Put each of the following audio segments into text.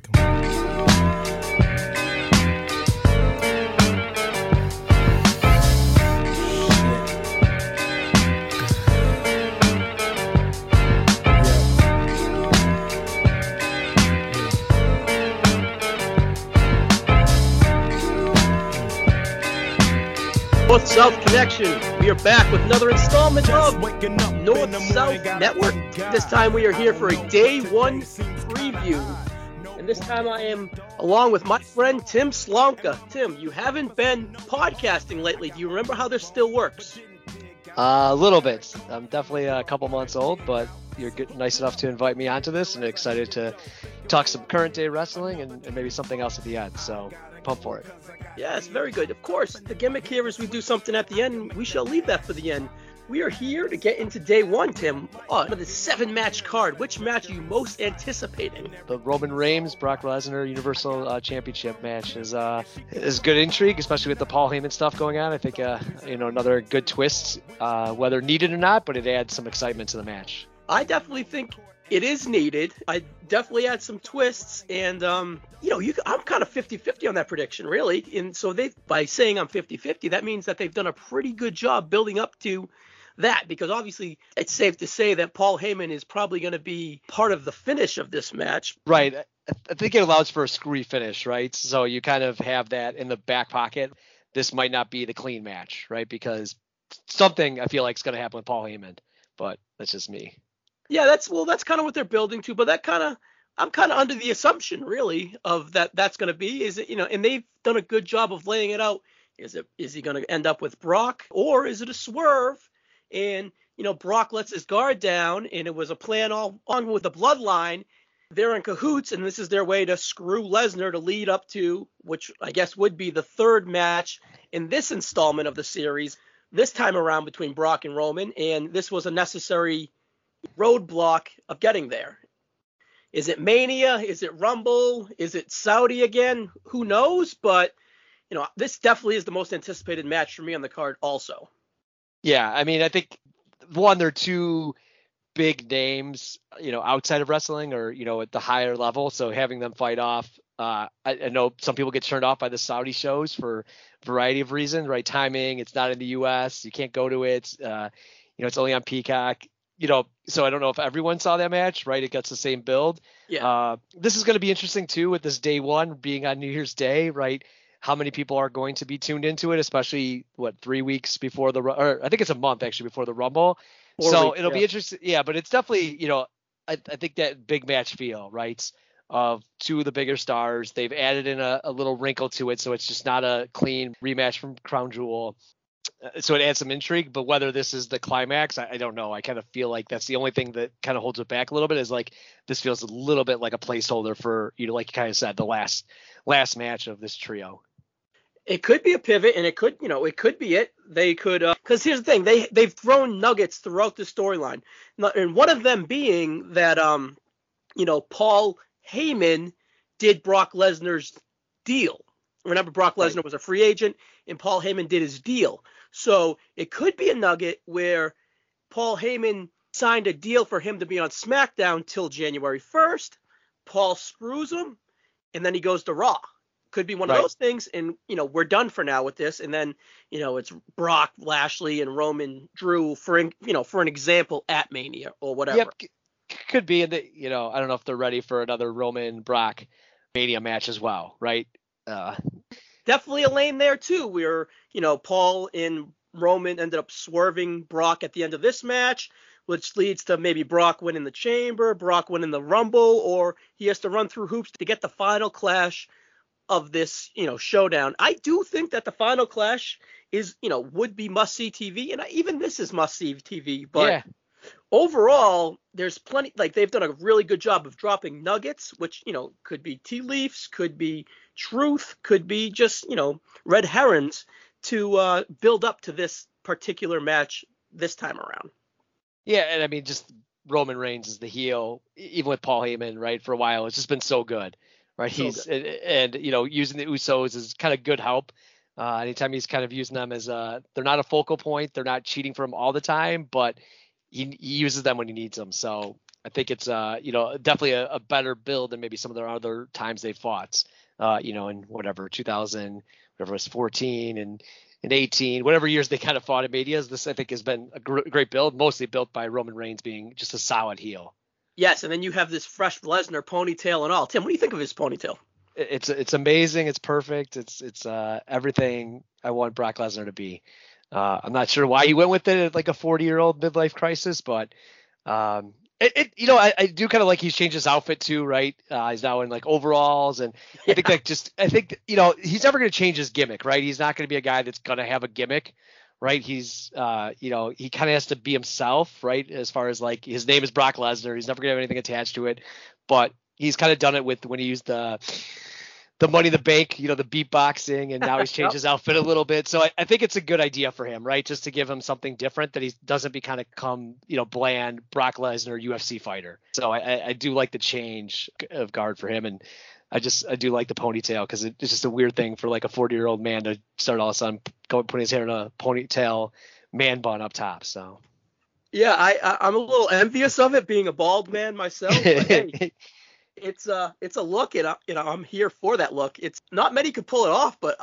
break them. North-South Connection. We are back with another installment of North-South Network. This time we are here for a day one preview. And this time I am along with my friend Tim Slomka. Tim, you haven't been podcasting lately. Do you remember how this still works? A little bit. I'm definitely a couple months old, but you're good, nice enough to invite me onto this, and excited to talk some current day wrestling and maybe something else at the end. So pumped for it. Yes, very good. Of course, the gimmick here is we do something at the end, and we shall leave that for the end. We are here to get into day one, Tim. Oh, the 7-match card. Which match are you most anticipating? The Roman Reigns, Brock Lesnar Universal Championship match is good intrigue, especially with the Paul Heyman stuff going on. I think another good twist, whether needed or not, but it adds some excitement to the match. I definitely think it is needed. I definitely had some twists, and I'm kind of 50-50 on that prediction, really. And so by saying I'm 50-50, that means that they've done a pretty good job building up to that, because obviously it's safe to say that Paul Heyman is probably going to be part of the finish of this match. Right. I think it allows for a screwy finish, right? So you kind of have that in the back pocket. This might not be the clean match, right? Because something I feel like is going to happen with Paul Heyman, but that's just me. Yeah, that's kind of what they're building to, but I'm kind of under the assumption, really, of that's going to be, is it, and they've done a good job of laying it out. Is he going to end up with Brock, or is it a swerve? And, Brock lets his guard down, and it was a plan all on with the bloodline. They're in cahoots, and this is their way to screw Lesnar to lead up to, which I guess would be the third match in this installment of the series, this time around between Brock and Roman, and this was a necessary roadblock of getting there. Is it Mania? Is it Rumble? Is it Saudi again? Who knows? But this definitely is the most anticipated match for me on the card also. Yeah, I mean, I think there are two big names, outside of wrestling or, at the higher level. So having them fight off, I know some people get turned off by the Saudi shows for a variety of reasons, right? Timing, it's not in the US, you can't go to it, it's only on Peacock. So I don't know if everyone saw that match, right? It gets the same build. Yeah. This is going to be interesting too, with this day one being on New Year's Day, right? How many people are going to be tuned into it, especially 3 weeks before or I think it's a month actually before the Rumble. It'll be interesting. Yeah. But it's definitely, I think that big match feel, right? Of two of the bigger stars, they've added in a little wrinkle to it. So it's just not a clean rematch from Crown Jewel. So it adds some intrigue, but whether this is the climax, I don't know. I kind of feel like that's the only thing that kind of holds it back a little bit, is like this feels a little bit like a placeholder for, like you kind of said, the last match of this trio. It could be a pivot, and it could, it could be it. They could, because here's the thing, they've thrown nuggets throughout the storyline, and one of them being that, Paul Heyman did Brock Lesnar's deal. Remember, Brock Lesnar was a free agent, and Paul Heyman did his deal. So it could be a nugget where Paul Heyman signed a deal for him to be on SmackDown till January 1st. Paul screws him, and then he goes to Raw. Could be one of those things, and, we're done for now with this. And then, it's Brock, Lashley, and Roman, Drew, for an example, at Mania or whatever. Yep, could be. And, I don't know if they're ready for another Roman, Brock, Mania match as well, right? Definitely a lane there too, where Paul and Roman ended up swerving Brock at the end of this match, which leads to maybe Brock winning the Chamber, Brock winning the Rumble, or he has to run through hoops to get the final clash of this showdown. I do think that the final clash is would be must see TV, and even this is must see TV, but yeah. Overall, there's plenty, they've done a really good job of dropping nuggets, which, could be tea leaves, could be truth, could be just, red herrings to build up to this particular match this time around. Yeah, and I mean, just Roman Reigns is the heel, even with Paul Heyman, right, for a while. It's just been so good, right? Using the Usos is kind of good help. Anytime he's kind of using them as they're not a focal point, they're not cheating for him all the time, but he uses them when he needs them. So I think it's, definitely a better build than maybe some of their other times they fought, in whatever 2000, whatever it was 14 and 18, whatever years they kind of fought in medias. This, I think, has been a great build, mostly built by Roman Reigns being just a solid heel. Yes. And then you have this fresh Lesnar ponytail and all. Tim, what do you think of his ponytail? It's amazing. It's perfect. It's everything I want Brock Lesnar to be. I'm not sure why he went with it at like a 40-year-old midlife crisis, but I do kind of like he's changed his outfit too, right? He's now in like overalls, and yeah. I think he's never going to change his gimmick, right? He's not going to be a guy that's going to have a gimmick, right? He's he kind of has to be himself, right? As far as like his name is Brock Lesnar, he's never going to have anything attached to it, but he's kind of done it with when he used the Money in the Bank, the beatboxing, and now he's changed his outfit a little bit. So I think it's a good idea for him, right? Just to give him something different that he doesn't become, bland Brock Lesnar UFC fighter. So I do like the change of guard for him. And I do like the ponytail, because it's just a weird thing for like a 40-year-old man to start all of a sudden putting his hair in a ponytail, man bun up top. So. Yeah, I'm a little envious of it, being a bald man myself. But hey. It's a look, and I'm here for that look. It's not many could pull it off, but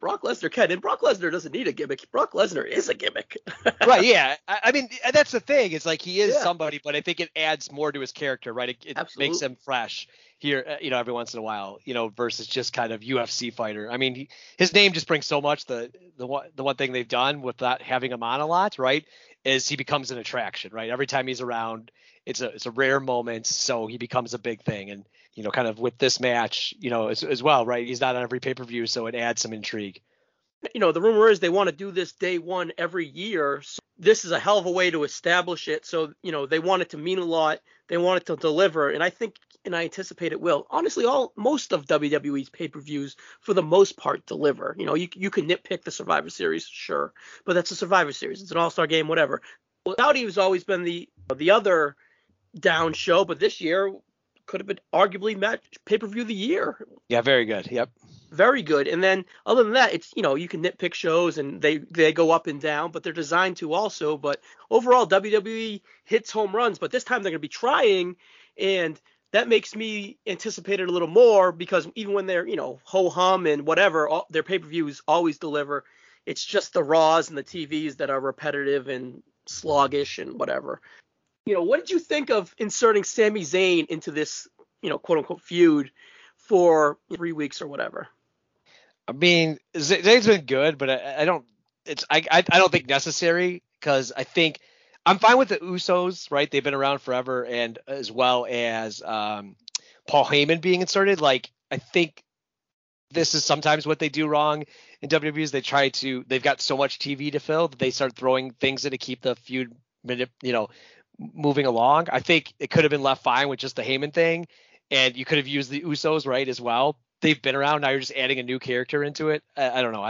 Brock Lesnar can, and Brock Lesnar doesn't need a gimmick. Brock Lesnar is a gimmick. Right? Yeah. I mean, that's the thing. It's like he is somebody, but I think it adds more to his character, right? It makes him fresh here, every once in a while, versus just kind of UFC fighter. I mean, his name just brings so much. The one thing they've done without having him on a lot, right, is he becomes an attraction, right? Every time he's around, it's a rare moment, so he becomes a big thing. And kind of with this match, as well, right? He's not on every pay-per-view, so it adds some intrigue. The rumor is they want to do this day one every year. So this is a hell of a way to establish it. So they want it to mean a lot. They want it to deliver, and I think and I anticipate it will. Honestly, most of WWE's pay-per-views, for the most part, deliver. You can nitpick the Survivor Series, sure, but that's a Survivor Series. It's an All-Star Game, whatever. Saudi has always been the other down show, but this year could have been arguably match pay-per-view of the year. Yeah, very good. Yep. Very good. And then other than that, it's, you can nitpick shows, and they go up and down, but they're designed to also. But overall, WWE hits home runs, but this time they're going to be trying, and that makes me anticipate it a little more, because even when they're, ho-hum and whatever, their pay-per-views always deliver. It's just the Raws and the TVs that are repetitive and sluggish and whatever. What did you think of inserting Sami Zayn into this, quote unquote feud for 3 weeks or whatever? I mean, Zayn's been good, but I don't think necessary, because I think I'm fine with the Usos, right? They've been around forever, and as well as Paul Heyman being inserted. Like, I think this is sometimes what they do wrong in WWE is they've got so much TV to fill that they start throwing things in to keep the feud, moving along. I think it could have been left fine with just the Heyman thing, and you could have used the Usos, right, as well. They've been around. Now you're just adding a new character into it. I don't know.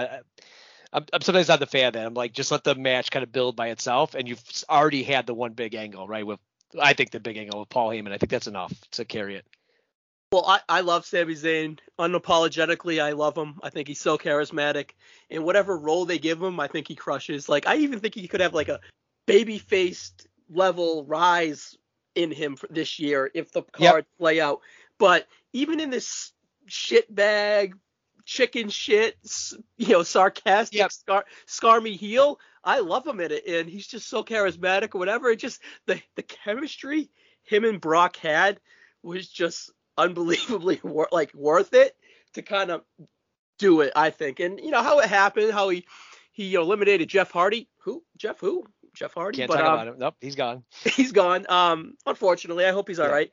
I'm sometimes not the fan of that. I'm like, just let the match kind of build by itself, and you've already had the one big angle, right? I think the big angle with Paul Heyman. I think that's enough to carry it. Well, I love Sami Zayn. Unapologetically, I love him. I think he's so charismatic. And whatever role they give him, I think he crushes. Like, I even think he could have like a baby-faced level rise in him for this year if the cards play out. But even in this shit bag, chicken shit, sarcastic scar me heel, I love him in it, and he's just so charismatic or whatever. It just the chemistry him and Brock had was just unbelievably worth it to kind of do it, I think. And how it happened, how he eliminated Jeff Hardy. Jeff Hardy. Can't talk about him. Nope, he's gone. He's gone. Unfortunately, I hope he's all right.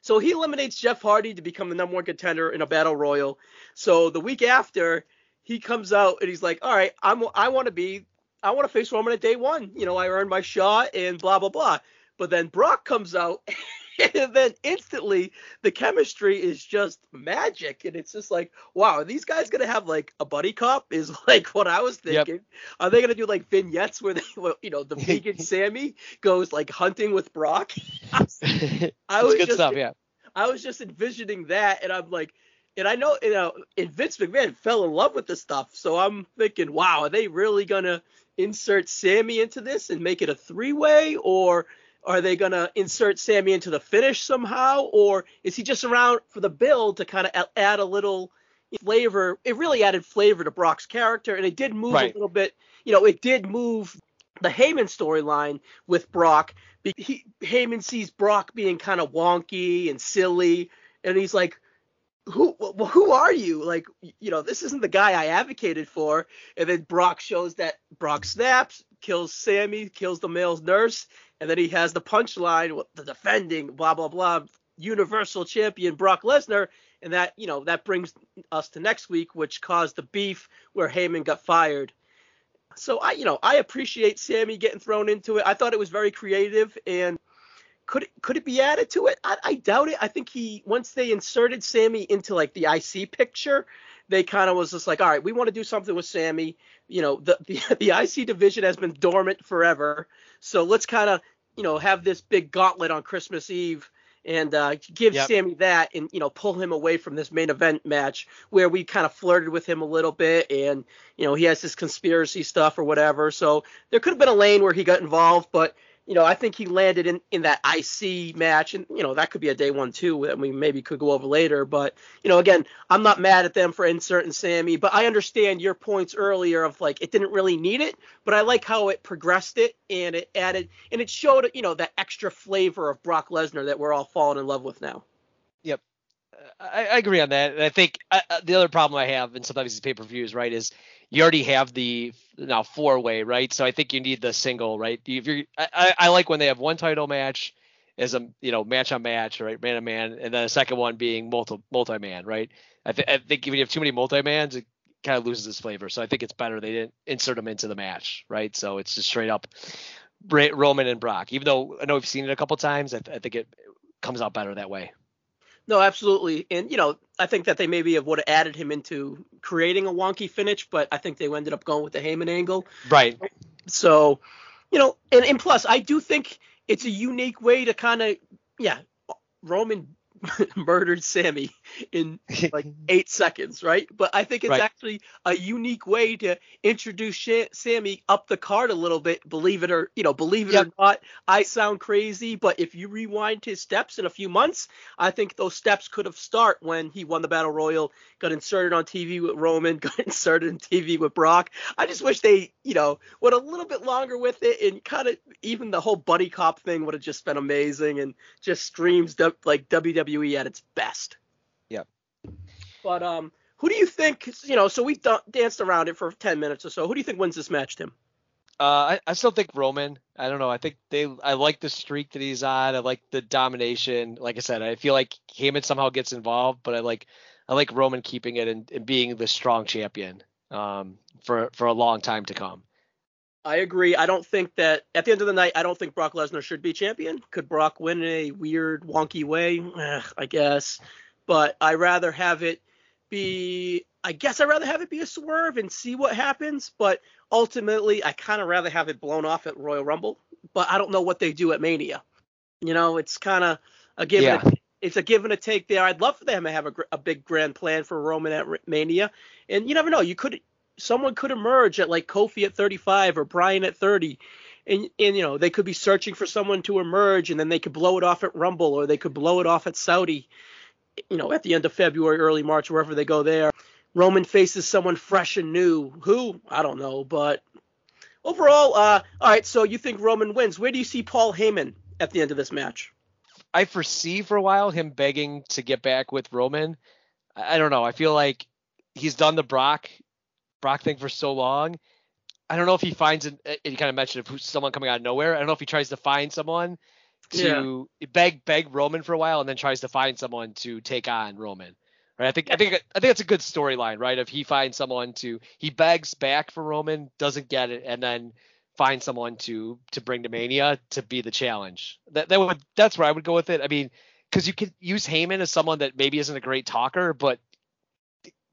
So he eliminates Jeff Hardy to become the number one contender in a battle royal. So the week after, he comes out and he's like, "All right, I want to face Roman at day one. I earned my shot and blah blah blah." But then Brock comes out, and then instantly the chemistry is just magic, and it's just like, wow, are these guys gonna have like a buddy cop? Is like what I was thinking. Yep. Are they gonna do like vignettes where they, the vegan Sammy goes like hunting with Brock? I was just envisioning that, and I'm like, and I know, and Vince McMahon fell in love with this stuff, so I'm thinking, wow, are they really gonna insert Sammy into this and make it a three-way, or Are they going to insert Sami into the finish somehow? Or is he just around for the build to kind of add a little flavor? It really added flavor to Brock's character, and it did move a little bit. You know, it did move the Heyman storyline with Brock. Heyman sees Brock being kind of wonky and silly, and he's like, who are you? Like, you know, this isn't the guy I advocated for. And then Brock shows that Brock snaps, kills Sami, kills the male's nurse, and then he has the punchline, the defending, blah, blah, blah, universal champion Brock Lesnar. And that, you know, that brings us to next week, which caused the beef where Heyman got fired. So, I appreciate Sami getting thrown into it. I thought it was very creative, and could it be added to it? I doubt it. I think once they inserted Sami into like the IC picture, they kind of was just like, all right, we want to do something with Sami. You know, the IC division has been dormant forever. So let's kind of, have this big gauntlet on Christmas Eve and give Sami that and, pull him away from this main event match where we kind of flirted with him a little bit. And, he has this conspiracy stuff or whatever. So there could have been a lane where he got involved, but I think he landed in that IC match, and, that could be a day one, too, that we maybe could go over later. But, again, I'm not mad at them for inserting Sami, but I understand your points earlier of, like, it didn't really need it, but I like how it progressed it, and it added, and it showed, that extra flavor of Brock Lesnar that we're all falling in love with now. Yep. I agree on that. And I think the other problem I have, and sometimes these pay-per-views, right, is you already have the now four-way, right? So I think you need the single, right? If you're, I like when they have one title match as a, match on match, right? Man to man. And then a second one being multi-man, right? I think if you have too many multi-mans, it kind of loses its flavor. So I think it's better they didn't insert them into the match, right? So it's just straight up Roman and Brock. Even though I know we've seen it a couple times, I think it comes out better that way. No, absolutely. And, I think that they maybe would have added him into creating a wonky finish, but I think they ended up going with the Heyman angle. Right. So, and plus, I do think it's a unique way to kind of, Roman murdered Sami in like 8 seconds, right? But I think it's actually a unique way to introduce Sami up the card a little bit, believe it or not. I sound crazy, but if you rewind his steps in a few months, I think those steps could have started when he won the Battle Royal, got inserted on TV with Roman, got inserted on TV with Brock. I just wish they, went a little bit longer with it, and kind of even the whole buddy cop thing would have just been amazing and just screams like WWE at its best. Yeah. But who do you think, so we danced around it for 10 minutes or so. Who do you think wins this match, Tim? I still think Roman. I don't know. I think I like the streak that he's on. I like the domination. Like I said, I feel like Heyman somehow gets involved, but I like Roman keeping it and being the strong champion for a long time to come. I agree. I don't think that at the end of the night, I don't think Brock Lesnar should be champion. Could Brock win in a weird, wonky way? I guess. But I'd rather have it be a swerve and see what happens. But ultimately, I kind of rather have it blown off at Royal Rumble. But I don't know what they do at Mania. It's kind of a give and a take. It's a give and a take there. I'd love for them to have a big grand plan for Roman at Mania. And you never know. Someone could emerge at like Kofi at 35 or Bryan at 30. And they could be searching for someone to emerge, and then they could blow it off at Rumble, or they could blow it off at Saudi, at the end of February, early March, wherever they go there. Roman faces someone fresh and new. Who? I don't know. But overall, all right, so you think Roman wins. Where do you see Paul Heyman at the end of this match? I foresee for a while him begging to get back with Roman. I don't know. I feel like he's done the Brock thing for so long. I don't know if he finds it. You kind of mentioned someone coming out of nowhere. I don't know if he tries to find someone to beg Roman for a while, and then tries to find someone to take on Roman. Right? I think that's a good storyline, right? If he finds someone he begs back for Roman, doesn't get it, and then finds someone to bring to Mania to be the challenge. That's where I would go with it. I mean, because you could use Heyman as someone that maybe isn't a great talker, but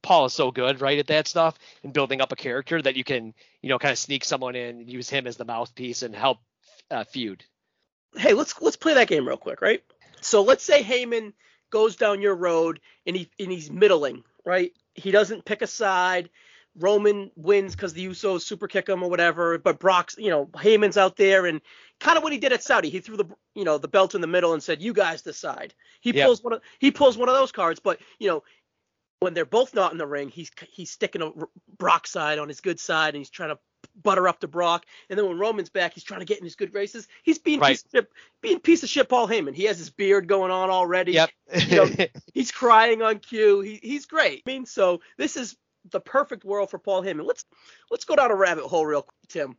Paul is so good, right, at that stuff and building up a character that you can, kind of sneak someone in and use him as the mouthpiece and help feud. Hey, let's play that game real quick, right? So let's say Heyman goes down your road and he's middling, right? He doesn't pick a side, Roman wins because the Usos super kick him or whatever, but Brock's, Heyman's out there, and kind of what he did at Saudi, he threw the belt in the middle and said, "You guys decide." He pulls one of those cards, but when they're both not in the ring, he's sticking a Brock side on his good side, and he's trying to butter up to Brock. And then when Roman's back, he's trying to get in his good graces. He's being piece of shit Paul Heyman. He has his beard going on already. Yep. He's crying on cue. He's great. So this is the perfect world for Paul Heyman. Let's go down a rabbit hole real quick, Tim.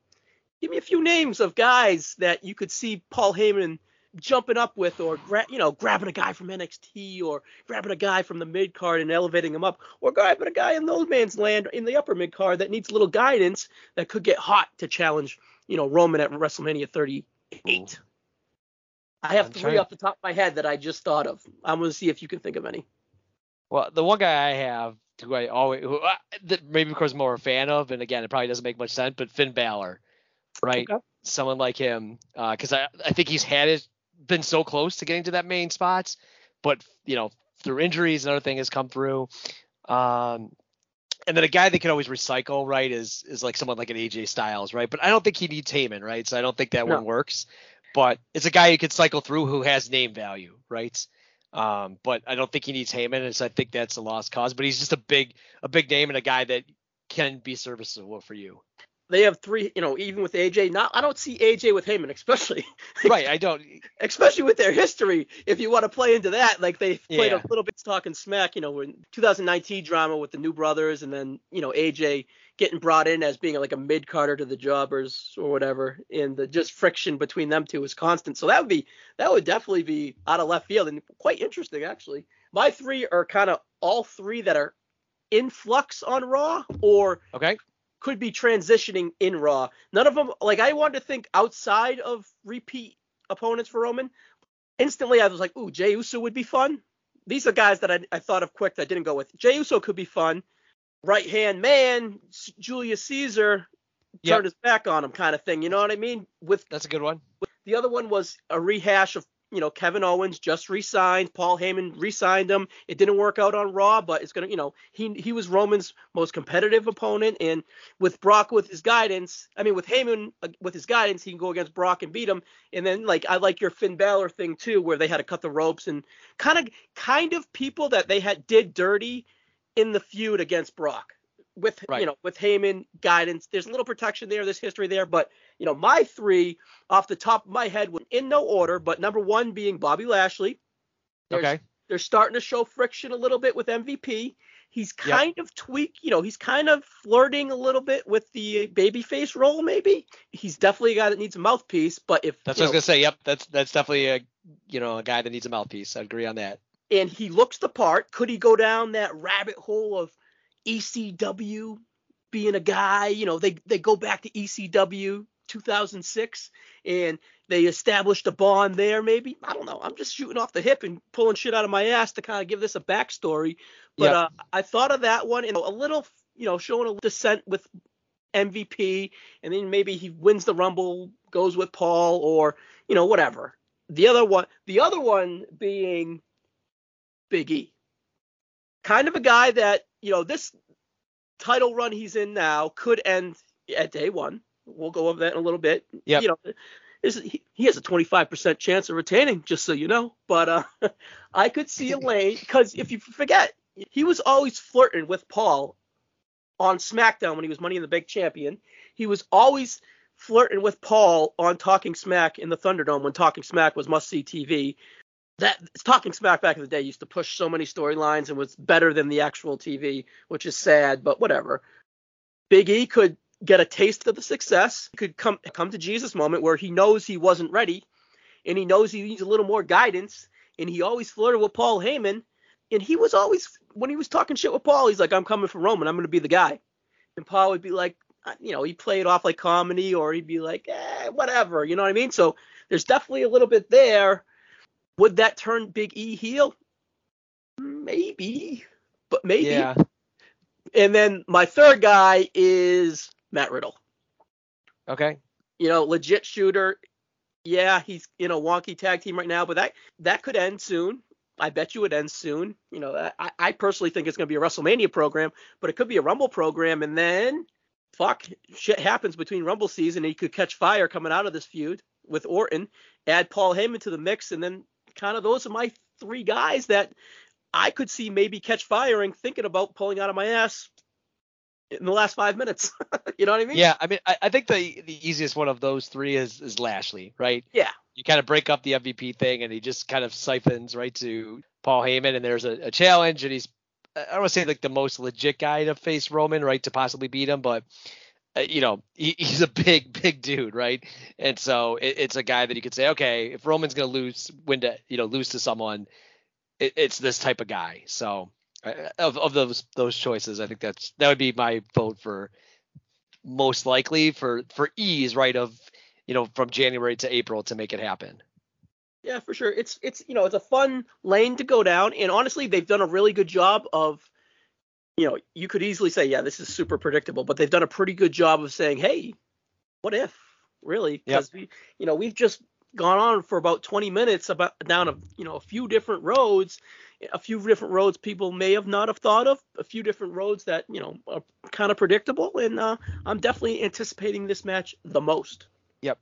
Give me a few names of guys that you could see Paul Heyman jumping up with, or grabbing a guy from NXT, or grabbing a guy from the mid card and elevating him up, or grabbing a guy in the old man's land in the upper mid card that needs a little guidance that could get hot to challenge, Roman at WrestleMania 38. Ooh. I have three off the top of my head that I just thought of. I'm going to see if you can think of any. Well, the one guy I have who maybe because I'm more a fan of, and again, it probably doesn't make much sense, but Finn Balor, right? Okay. Someone like him, because I think he's been so close to getting to that main spots, but through injuries and other thing has come through. And then a guy that can always recycle, right, is like someone like an AJ Styles, right? But I don't think he needs Heyman, right? So I don't think that one works. But it's a guy you could cycle through who has name value, right? But I don't think he needs Heyman, and so I think that's a lost cause. But he's just a big name and a guy that can be serviceable for you. They have three, even with AJ. I don't see AJ with Heyman, especially. Right, I don't. Especially with their history, if you want to play into that, like they played a little bit talking smack, in 2019 drama with the New Brothers, and then AJ getting brought in as being like a mid-carder to the Jobbers or whatever, and the just friction between them two is constant. So that would definitely be out of left field and quite interesting, actually. My three are kind of all three that are in flux on Raw or could be transitioning in Raw. None of them, like I wanted to think outside of repeat opponents for Roman. Instantly, I was like, ooh, Jey Uso would be fun. These are guys that I thought of quick that I didn't go with. Jey Uso could be fun. Right hand man, Julius Caesar turned his back on him, kind of thing. You know what I mean? That's a good one. The other one was a rehash of Kevin Owens just re-signed. Paul Heyman re-signed him. It didn't work out on Raw, but it's going to, he was Roman's most competitive opponent. And with Brock with his guidance, with Heyman with his guidance, he can go against Brock and beat him. And then, I like your Finn Balor thing, too, where they had to cut the ropes and kind of people that they had did dirty in the feud against Brock. With Heyman guidance, there's a little protection there, there's history there, but my three off the top of my head were in no order, but number one being Bobby Lashley. They're starting to show friction a little bit with MVP. He's kind of he's kind of flirting a little bit with the babyface role, maybe. He's definitely a guy that needs a mouthpiece, but if that's what I was gonna say, that's definitely a guy that needs a mouthpiece. I agree on that. And he looks the part. Could he go down that rabbit hole of ECW being a guy, they go back to ECW 2006 and they established a bond there, maybe. I don't know. I'm just shooting off the hip and pulling shit out of my ass to kind of give this a backstory. But I thought of that one and a little, showing a dissent with MVP, and then maybe he wins the Rumble, goes with Paul, or, whatever. The other one being Big E. Kind of a guy that, this title run he's in now could end at day one. We'll go over that in a little bit. Yeah. He has a 25% chance of retaining, just so you know. But I could see a lane, because if you forget, he was always flirting with Paul on SmackDown when he was Money in the Bank champion. He was always flirting with Paul on Talking Smack in the Thunderdome when Talking Smack was must-see TV. That Talking Smack back in the day used to push so many storylines and was better than the actual TV, which is sad, but whatever. Big E could get a taste of the success, could come to Jesus moment where he knows he wasn't ready, and he knows he needs a little more guidance, and he always flirted with Paul Heyman, and he was always, when he was talking shit with Paul, he's like, "I'm coming for Roman, I'm going to be the guy." And Paul would be like, he'd play it off like comedy, or he'd be like, whatever, you know what I mean? So there's definitely a little bit there. Would that turn Big E heel? Maybe, but maybe. Yeah. And then my third guy is Matt Riddle. Okay. Legit shooter. Yeah, he's in a wonky tag team right now, but that could end soon. I bet you it ends soon. You know, I personally think it's going to be a WrestleMania program, but it could be a Rumble program. And then, shit happens between Rumble season, and you could catch fire coming out of this feud with Orton, add Paul Heyman to the mix, and then kind of those are my three guys that I could see maybe catch fire and thinking about pulling out of my ass in the last 5 minutes. You know what I mean? Yeah, I mean, I think the easiest one of those three is Lashley, right? Yeah. You kind of break up the MVP thing, and he just kind of siphons right to Paul Heyman, and there's a challenge, and he's, I don't want to say like the most legit guy to face Roman, right, to possibly beat him, but you know, he's a big dude, right? And so it's a guy that you could say, okay, if Roman's gonna lose to someone, it's this type of guy. So of those choices, I think that would be my vote for most likely for ease, right? Of, you know, from January to April to make it happen. Yeah, for sure. It's you know, it's a fun lane to go down, and honestly, they've done a really good job of, you know, you could easily say, yeah, this is super predictable, but they've done a pretty good job of saying, hey, what if, really? Because we, you know, we've just gone on for about 20 minutes about down a, you know, a few different roads people may have not have thought of, a few different roads that, you know, are kind of predictable, and I'm definitely anticipating this match the most. Yep.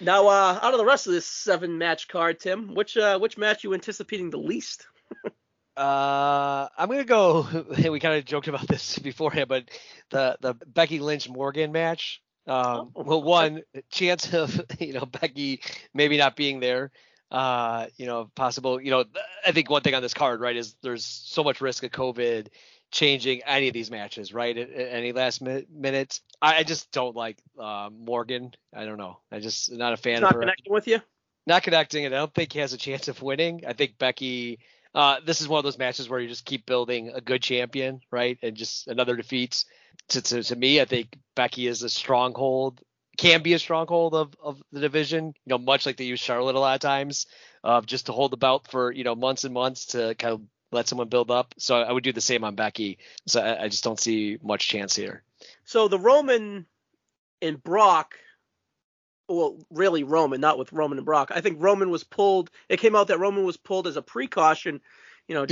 Now, out of the rest of this 7-match card, Tim, which match you anticipating the least? I'm gonna go. We kind of joked about this beforehand, but the Becky Lynch Morgan match. Well, one chance of, you know, Becky maybe not being there. You know, possible. You know, I think one thing on this card, right, is there's so much risk of COVID changing any of these matches, right? At any last minute. I just don't like Morgan. I don't know. I just not a fan. Not connecting with you. Not connecting, and I don't think he has a chance of winning. I think Becky. This is one of those matches where you just keep building a good champion, right? And just another defeat. To me, I think Becky is a stronghold of the division, you know, much like they use Charlotte a lot of times, just to hold the belt for, you know, months and months to kind of let someone build up. So I would do the same on Becky. So I just don't see much chance here. So the Roman and Brock, well, really Roman, not with Roman and Brock. I think Roman was pulled. It came out that Roman was pulled as a precaution, you know,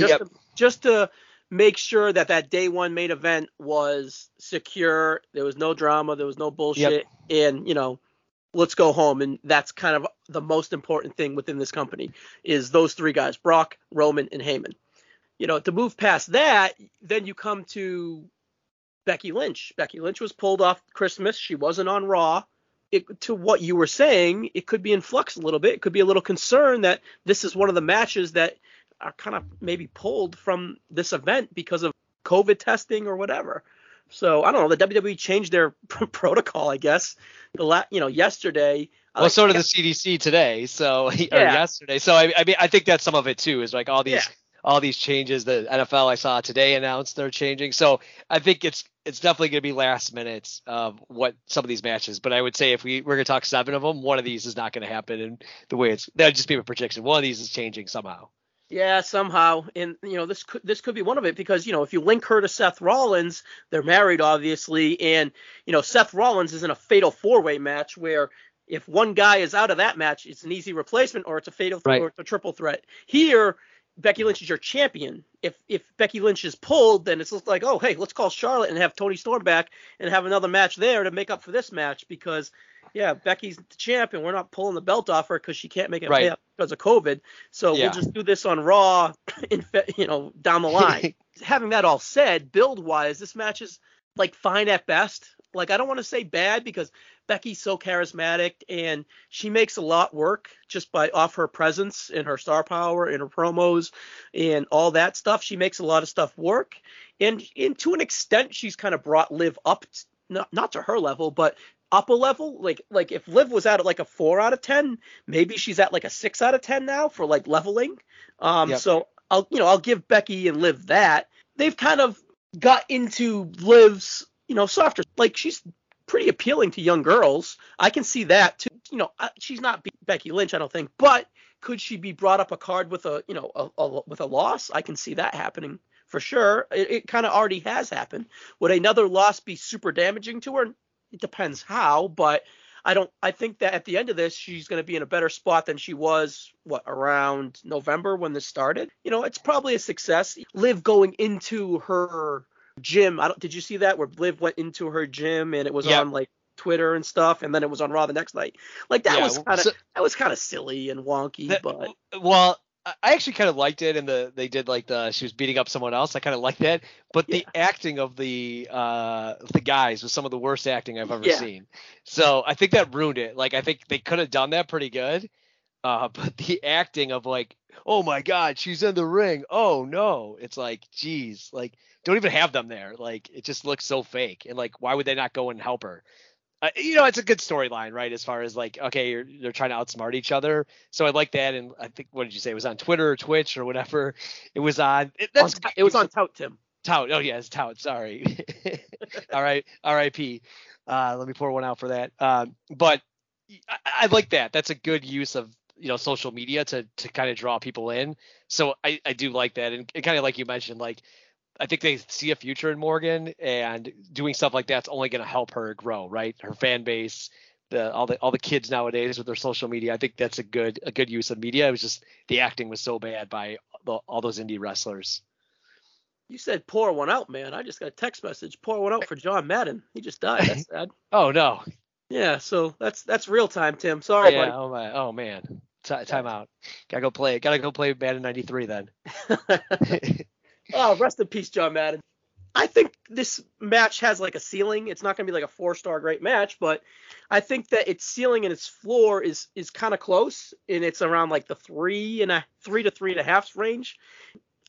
just to make sure that day one main event was secure. There was no drama. There was no bullshit. Yep. And, you know, let's go home. And that's kind of the most important thing within this company is those three guys, Brock, Roman, and Heyman. You know, to move past that, then you come to Becky Lynch. Becky Lynch was pulled off Christmas. She wasn't on Raw. To what you were saying, it could be in flux a little bit. It could be a little concern that this is one of the matches that are kind of maybe pulled from this event because of COVID testing or whatever. So I don't know. The WWE changed their protocol, I guess. Yesterday. Well, so did the CDC today. So yesterday. So I mean, I think that's some of it too. Is like all these changes. The NFL I saw today announced they're changing. So I think it's definitely going to be last minutes of what some of these matches, but I would say if we're going to talk 7 of them, one of these is not going to happen. And the way that'd just be a prediction. One of these is changing somehow. Yeah, somehow. And, you know, this could be one of it because, you know, if you link her to Seth Rollins, they're married obviously. And, you know, Seth Rollins is in a fatal 4-way match where if one guy is out of that match, it's an easy replacement or it's a fatal or it's a triple threat. Here, Becky Lynch is your champion. If Becky Lynch is pulled, then it's like, oh, hey, let's call Charlotte and have Toni Storm back and have another match there to make up for this match because, yeah, Becky's the champ and we're not pulling the belt off her because she can't make it pay up because of COVID. So we'll just do this on Raw, you know, down the line. Having that all said, build-wise, this match is, like, fine at best. Like, I don't want to say bad because Becky's so charismatic and she makes a lot work just by off her presence and her star power and her promos and all that stuff. She makes a lot of stuff work. And to an extent, she's kind of brought Liv up, not to her level, but up a level. Like if Liv was at like a 4 out of 10, maybe she's at like a 6 out of 10 now for like leveling. So I'll give Becky and Liv that. They've kind of got into Liv's, you know, softer. Like, she's pretty appealing to young girls. I can see that, too. You know, she's not Becky Lynch, I don't think. But could she be brought up a card with a loss? I can see that happening for sure. It kind of already has happened. Would another loss be super damaging to her? It depends how. But I think that at the end of this, she's going to be in a better spot than she was, around November when this started. You know, it's probably a success. Liv going into her gym. Did you see that where Liv went into her gym and it was on like Twitter and stuff, and then it was on Raw the next night? Like that was kind of silly and wonky. I actually kind of liked it, and they did like she was beating up someone else. I kind of liked that, but the acting of the guys was some of the worst acting I've ever seen. So I think that ruined it. Like I think they could have done that pretty good, but the acting of like, oh my God, she's in the ring. Oh no, it's like, geez, like don't even have them there. Like it just looks so fake, and like why would they not go and help her? You know, it's a good storyline, right? As far as like, okay, they're trying to outsmart each other. So I like that. And I think, what did you say? It was on Twitter or Twitch or whatever. It was on. It was on Tout, Tim. Tout. Oh, yes, Tout. Sorry. All right. R.I.P. Let me pour one out for that. But I like that. That's a good use of, you know, social media to kind of draw people in. So I do like that. And kind of like you mentioned, like, I think they see a future in Morgan, and doing stuff like that's only going to help her grow, right? Her fan base, all the kids nowadays with their social media. I think that's a good use of media. It was just the acting was so bad by all those indie wrestlers. You said pour one out, man. I just got a text message. Pour one out for John Madden. He just died. That's sad. Oh no. Yeah. So that's real time, Tim. Sorry, buddy. Oh my. Oh man. Time out. Gotta go play Madden 93 then. Oh, rest in peace, John Madden. I think this match has like a ceiling. It's not going to be like a 4-star great match, but I think that its ceiling and its floor is kind of close, and it's around like the 3 to 3.5 range.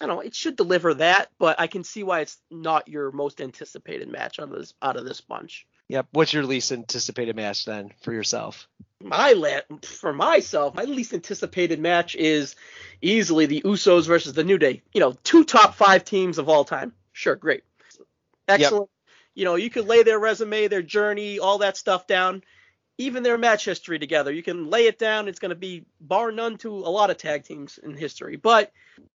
I don't know. It should deliver that, but I can see why it's not your most anticipated match out of this bunch. Yep. What's your least anticipated match then for yourself? For myself, my least anticipated match is easily the Usos versus the New Day. You know, 2 top 5 teams of all time. Sure, great. Excellent. Yep. You know, you could lay their resume, their journey, all that stuff down. Even their match history together. You can lay it down. It's going to be bar none to a lot of tag teams in history. But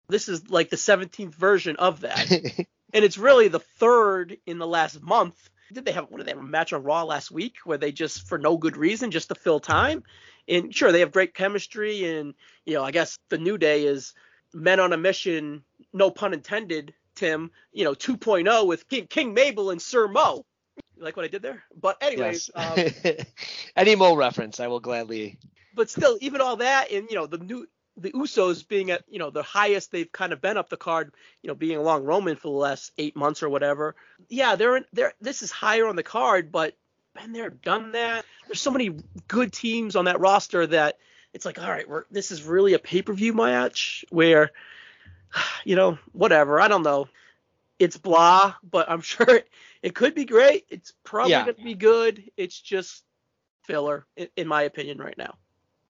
this is like the 17th version of that. And it's really the 3rd in the last month. Did they have a match on Raw last week where they just, for no good reason, just to fill time? And sure, they have great chemistry, and, you know, I guess the New Day is men on a mission, no pun intended, Tim, you know, 2.0 with King Mabel and Sir Mo. You like what I did there? But anyways. Yes. Any Mo reference, I will gladly. But still, even all that, and, you know, the Usos being at, you know, the highest they've kind of been up the card, you know, being along Roman for the last 8 months or whatever. Yeah, this is higher on the card, but been there, done that. There's so many good teams on that roster that it's like, all right, this is really a pay-per-view match where, you know, whatever. I don't know. It's blah, but I'm sure it could be great. It's probably going to be good. It's just filler, in my opinion, right now.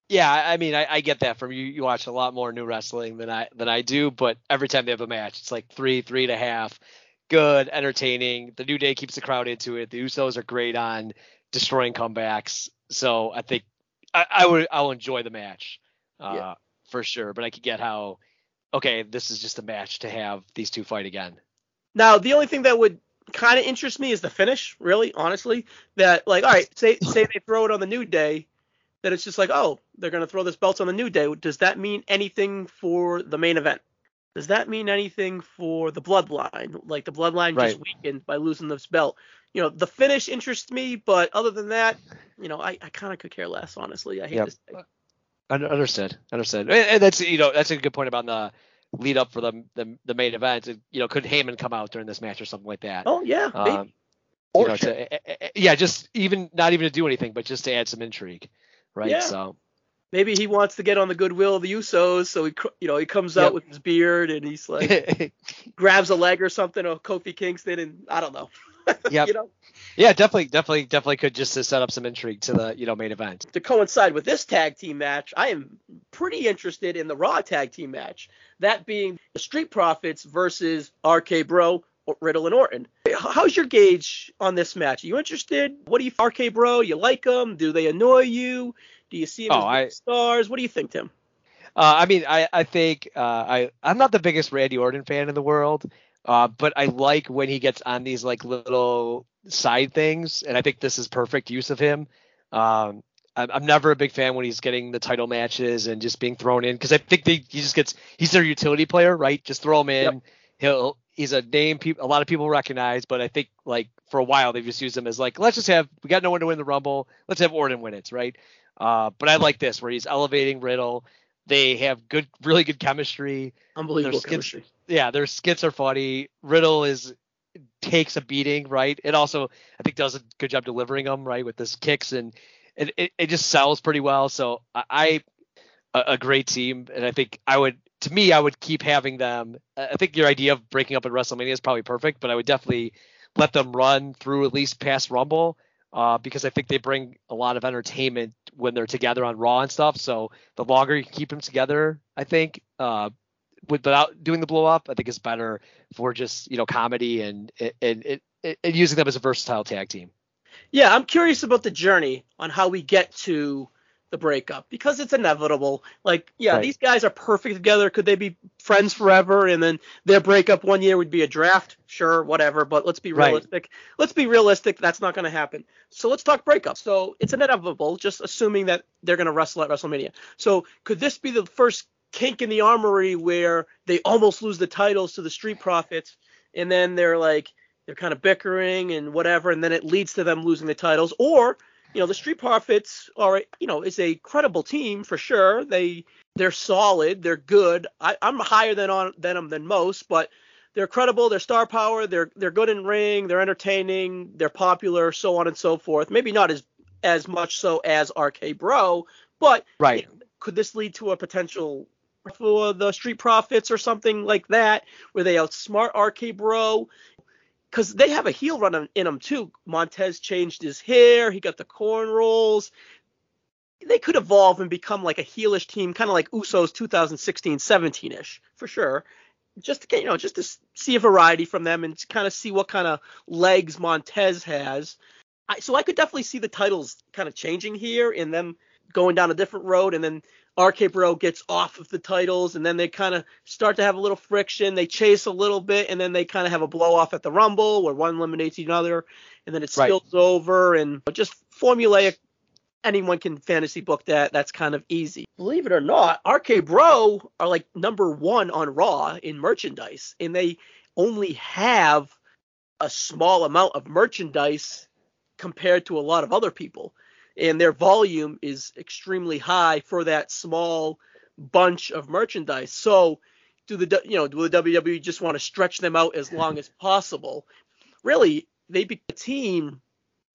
Yeah, I mean, I get that from you. You watch a lot more new wrestling than I do, but every time they have a match, it's like 3.5, good, entertaining. The New Day keeps the crowd into it. The Usos are great on destroying comebacks, so I think I'll enjoy the match for sure. But I could get how this is just a match to have these two fight again. Now, the only thing that would kind of interest me is the finish. Really, honestly, that like, all right, say they throw it on the New Day. That it's just like, oh, they're going to throw this belt on the New Day. Does that mean anything for the main event? Does that mean anything for the Bloodline? Like, the Bloodline just weakened by losing this belt. You know, the finish interests me, but other than that, you know, I kind of could care less, honestly. I hate this thing. Understood. And that's, you know, that's a good point about the lead up for the main event. You know, could Heyman come out during this match or something like that? Oh, yeah. Or sure. Just even not even to do anything, but just to add some intrigue. Right. Yeah. So maybe he wants to get on the goodwill of the Usos. So he comes out with his beard and he's like grabs a leg or something, or Kofi Kingston, and I don't know. You know? Yeah, definitely could just to set up some intrigue to the, you know, main event. To coincide with this tag team match, I am pretty interested in the Raw tag team match. That being the Street Profits versus RK Bro, Riddle and Orton. How's your gauge on this match? Are you interested? What do you, RK Bro? You like them? Do they annoy you? Do you see them as stars? What do you think, Tim? I mean, I think I'm not the biggest Randy Orton fan in the world, but I like when he gets on these like little side things, and I think this is perfect use of him. I'm never a big fan when he's getting the title matches and just being thrown in, because I think he's their utility player, right? Just throw him in. Yep. He's a name a lot of people recognize, but I think like for a while they've just used him as like, we got no one to win the Rumble, let's have Orton win it, right? But I like this where he's elevating Riddle. They have really good chemistry. Unbelievable chemistry. Yeah, their skits are funny. Riddle takes a beating, right? It also, I think, does a good job delivering them, right, with his kicks, and it just sells pretty well. So a great team, and I think I would keep having them. I think your idea of breaking up at WrestleMania is probably perfect, but I would definitely let them run through at least past Rumble, because I think they bring a lot of entertainment when they're together on Raw and stuff. So the longer you can keep them together, I think, without doing the blow up, I think is better for just, comedy and using them as a versatile tag team. Yeah, I'm curious about the journey on how we get to the breakup, because it's inevitable. Like, yeah, right. These guys are perfect together. Could they be friends forever? And then their breakup one year would be a draft. Sure, whatever. But let's be realistic. Right. Let's be realistic. That's not going to happen. So let's talk breakup. So it's inevitable, just assuming that they're going to wrestle at WrestleMania. So could this be the first kink in the armory where they almost lose the titles to the Street Profits? And then they're kind of bickering and whatever. And then it leads to them losing the titles, or the Street Profits are, is a credible team for sure. They're solid. They're good. I'm higher than them than most, but they're credible. They're star power. They're good in ring. They're entertaining. They're popular, so on and so forth. Maybe not as much so as RK Bro, but right. Could this lead to a potential for the Street Profits or something like that, where they outsmart RK Bro? Because they have a heel run in them, too. Montez changed his hair. He got the corn rolls. They could evolve and become like a heelish team, kind of like Usos 2016-17-ish, for sure. Just to get, just to see a variety from them and to kind of see what kind of legs Montez has. So I could definitely see the titles kind of changing here and them going down a different road, and then RK Bro gets off of the titles, and then they kind of start to have a little friction. They chase a little bit, and then they kind of have a blow off at the Rumble where one eliminates another, and then it spills over, and just formulaic. Anyone can fantasy book that. That's kind of easy. Believe it or not, RK Bro are like number one on Raw in merchandise, and they only have a small amount of merchandise compared to a lot of other people. And their volume is extremely high for that small bunch of merchandise. So do the WWE just want to stretch them out as long as possible? Really, they became a team,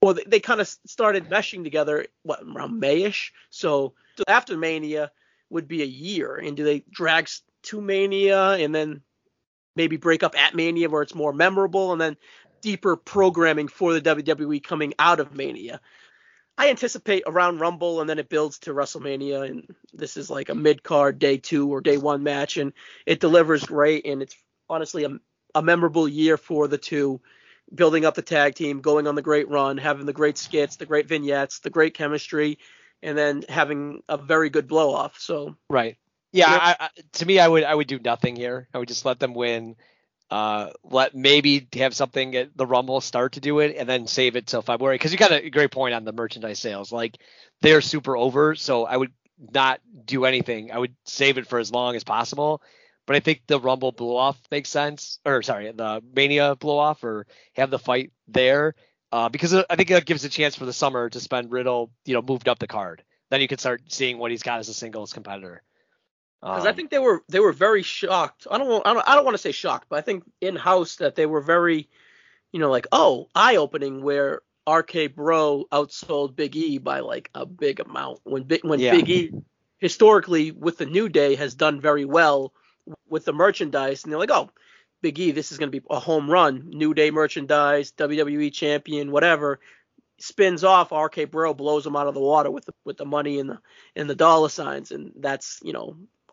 or they kind of started meshing together around May-ish. So after Mania would be a year. And do they drag to Mania and then maybe break up at Mania where it's more memorable, and then deeper programming for the WWE coming out of Mania? I anticipate around Rumble, and then it builds to WrestleMania, and this is like a mid-card day two or day one match, and it delivers great, and it's honestly a memorable year for the two, building up the tag team, going on the great run, having the great skits, the great vignettes, the great chemistry, and then having a very good blow-off. So right. Yeah, to me, I would do nothing here. I would just let them win. Let maybe have something at the Rumble start to do it, and then save it till February, because you got a great point on the merchandise sales. Like, they're super over, so I would not do anything. I would save it for as long as possible. But I think the Rumble blow off makes sense, the Mania blow off, or have the fight there, because I think that gives a chance for the summer to spend Riddle, moved up the card. Then you can start seeing what he's got as a singles competitor. Because I think they were very shocked. I don't want to say shocked, but I think in house that they were very, eye opening, where RK Bro outsold Big E by like a big amount. When Big E historically with the New Day has done very well with the merchandise, and they're like, oh, Big E, this is going to be a home run. New Day merchandise, WWE champion, whatever. Spins off, RK Bro blows him out of the water with the money and the dollar signs, and that's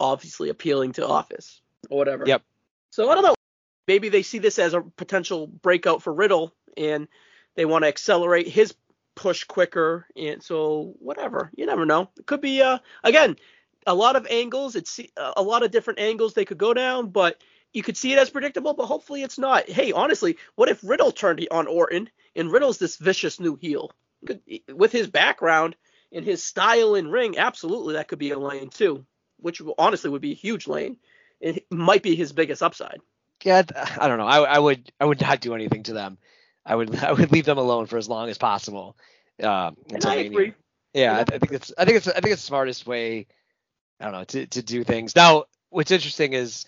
obviously appealing to office or whatever. Yep. So I don't know. Maybe they see this as a potential breakout for Riddle, and they want to accelerate his push quicker. And so whatever, you never know. It could be again a lot of angles. It's a lot of different angles they could go down, but you could see it as predictable, but hopefully it's not. Hey, honestly, what if Riddle turned on Orton and Riddle's this vicious new heel? with his background and his style in ring, absolutely that could be a lane too, which honestly would be a huge lane. It might be his biggest upside. Yeah, I don't know. I would not do anything to them. I would leave them alone for as long as possible. I agree. Yeah, yeah. I think it's the smartest way. I don't know, to do things. Now, what's interesting is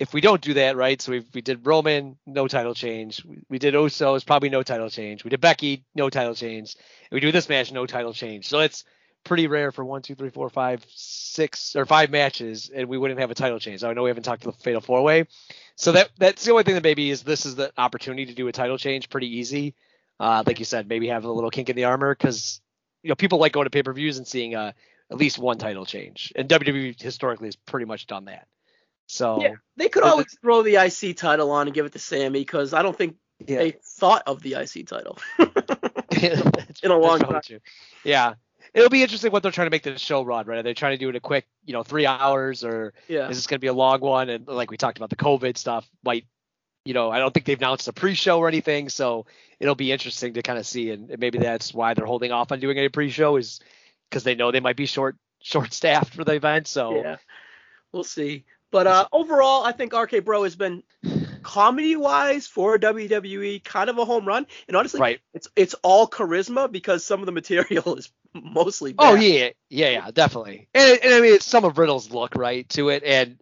if we don't do that, right? So we did Roman, no title change. We did Usos, probably no title change. We did Becky, no title change. And we do this match, no title change. So it's pretty rare for 5 matches, and we wouldn't have a title change. I know we haven't talked to the Fatal 4-Way. So that's the only thing that maybe is this is the opportunity to do a title change pretty easy. Like you said, maybe have a little kink in the armor because, you know, people like going to pay-per-views and seeing at least one title change. And WWE historically has pretty much done that. So yeah, they could always throw the IC title on and give it to Sammy because I don't think they thought of the IC title in a long time. True. Yeah. It'll be interesting what they're trying to make the show run, right? Are they trying to do it a quick, 3 hours, or is this going to be a long one? And like we talked about, the COVID stuff might, I don't think they've announced a pre-show or anything. So it'll be interesting to kind of see. And maybe that's why they're holding off on doing a pre-show is because they know they might be short staffed for the event. So yeah, we'll see. But overall, I think RK Bro has been comedy-wise for WWE kind of a home run. And honestly, it's all charisma because some of the material is mostly bad. Oh, yeah, definitely. And I mean, it's some of Riddle's look, right, to it. And,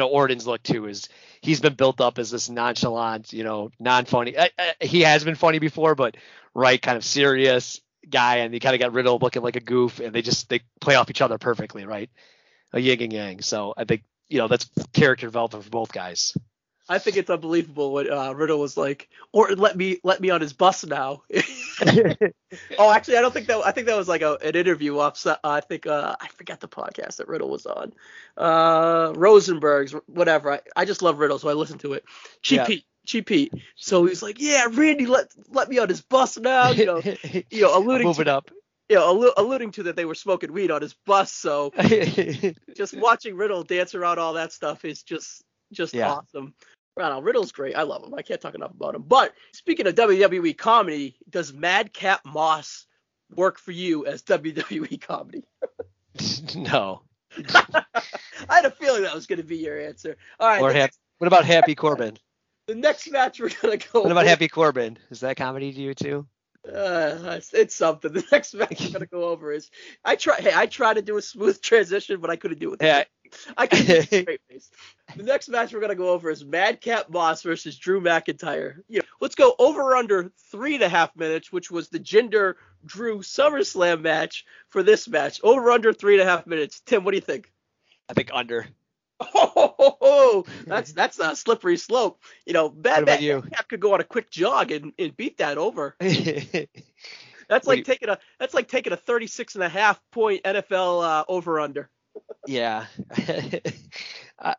Orton's look, too, is he's been built up as this nonchalant, non-funny. He has been funny before, but, kind of serious guy. And he kind of got Riddle looking like a goof. And they play off each other perfectly, right? A yin and yang. So I think, that's character development for both guys. I think it's unbelievable what Riddle was like, Orton let me on his bus now. Oh, actually, I don't think that. I think that was like an interview off. I think I forgot the podcast that Riddle was on. Rosenberg's, whatever. I just love Riddle, so I listen to it. Cheap Pete. So he's like, yeah, Randy let me on his bus now. Alluding to that they were smoking weed on his bus, so just watching Riddle dance around all that stuff is just awesome. I don't know, Riddle's great. I love him. I can't talk enough about him. But speaking of WWE comedy, does Madcap Moss work for you as WWE comedy? No. I had a feeling that was going to be your answer. All right. What about Happy Corbin? The next match we're going to go. What about Happy Corbin? Is that comedy to you too? It's something. The next match I'm gonna go over is I try to do a smooth transition, but I couldn't do it. Yeah. I couldn't do it straight face. The next match we're gonna go over is Madcap Moss versus Drew McIntyre. Let's go over under 3.5 minutes, which was the Jinder Drew SummerSlam match for this match. Over under 3.5 minutes. Tim, what do you think? I think under. Oh, that's a slippery slope. Madcap could go on a quick jog and beat that over. That's like taking a 36.5 point NFL over under. Yeah. I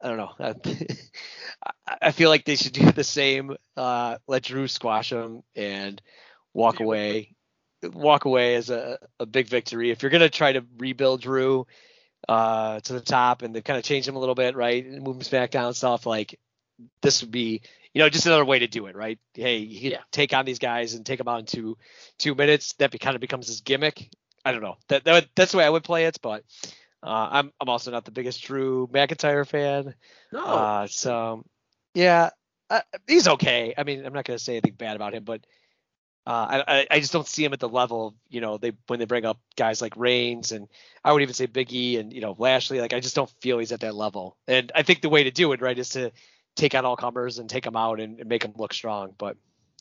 don't know. I feel like they should do the same. Let Drew squash him and walk away as a big victory. If you're gonna try to rebuild Drew to the top, and they've kind of changed him a little bit, right? And move him back down and stuff. Like this would be, just another way to do it, right? Hey, you take on these guys and take them out in 2 minutes. That kind of becomes his gimmick. I don't know. That's the way I would play it, but I'm also not the biggest Drew McIntyre fan. No. He's okay. I mean, I'm not gonna say anything bad about him, but I just don't see him at the level of, when they bring up guys like Reigns, and I would even say Big E and, Lashley. Like, I just don't feel he's at that level. And I think the way to do it, right, is to take on all comers and take them out and make them look strong. But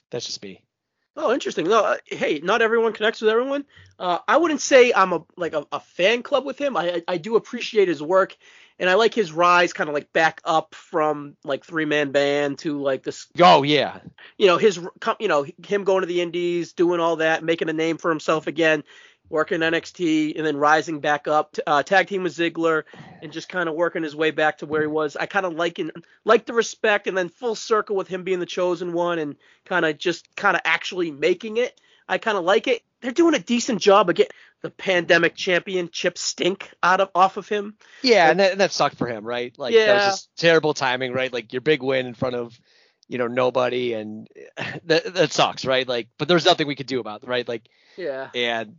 that's just me. Oh, interesting. No, hey, not everyone connects with everyone. I wouldn't say I'm a fan club with him. I do appreciate his work, and I like his rise, kind of like back up from like 3-man band to like this. Oh yeah. Him going to the Indies, doing all that, making a name for himself again, working NXT, and then rising back up to, tag team with Ziggler, and just kind of working his way back to where he was. I kind of like the respect, and then full circle with him being the chosen one and kind of actually making it. I kind of like it. They're doing a decent job of getting the pandemic championship stink off of him. Yeah, and that sucked for him, right? Like that was just terrible timing, right? Like your big win in front of you know, nobody, and that sucks, right? Like, but there's nothing we could do about it, right? Like, yeah. And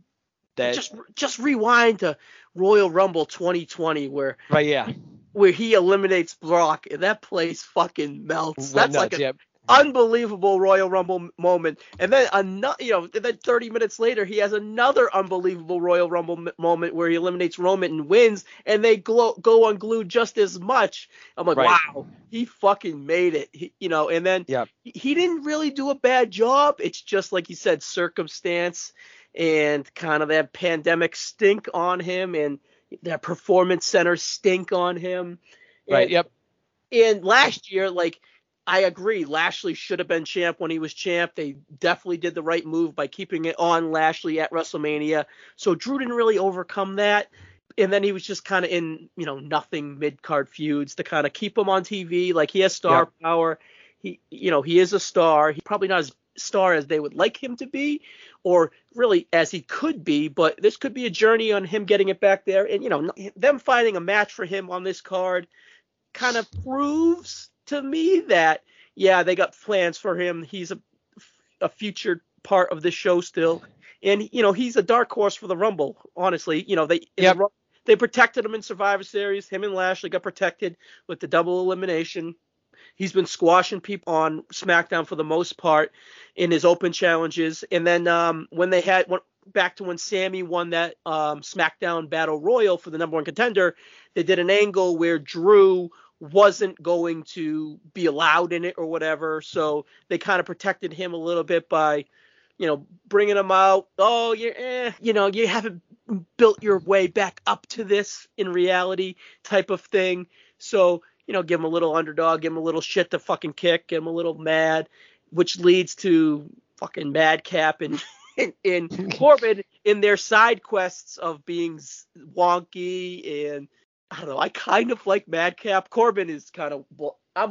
that just rewind to Royal Rumble 2020 where right, yeah, where he eliminates Brock and that place fucking melts. That's nuts, like an unbelievable Royal Rumble moment. And then another, you know, and then 30 minutes later he has another unbelievable Royal Rumble moment where he eliminates Roman and wins, and they go unglued just as much. I'm like, right. Wow, he fucking made it. He, you know, and then yeah. He didn't really do a bad job. It's just like you said, circumstance and kind of that pandemic stink on him, and that performance center stink on him. And, right. Yep. And last year, like, I agree, Lashley should have been champ when he was champ. They definitely did the right move by keeping it on Lashley at WrestleMania. So Drew didn't really overcome that. And then he was just kind of in, you know, nothing mid-card feuds to kind of keep him on TV. Like, he has star yeah. power. He, you know, he is a star. He's probably not as star as they would like him to be, or really as he could be, but this could be a journey on him getting it back there. And, you know, them finding a match for him on this card kind of proves to me that, yeah, they got plans for him. He's a future part of the show still. And, you know, he's a dark horse for the Rumble, honestly. You know, they yep. They protected him in Survivor Series. Him and Lashley got protected with the double elimination. He's been squashing people on SmackDown for the most part in his open challenges. And then when they went back to when Sami won that SmackDown Battle Royal for the number one contender, they did an angle where Drew wasn't going to be allowed in it or whatever. So they kind of protected him a little bit by, you know, bringing him out. Oh, you know, you haven't built your way back up to this in reality type of thing. So, you know, give him a little underdog, give him a little shit to fucking kick, give him a little mad, which leads to fucking Madcap and Corbin in their side quests of being wonky. And I don't know, I kind of like Madcap. Corbin is kind of, I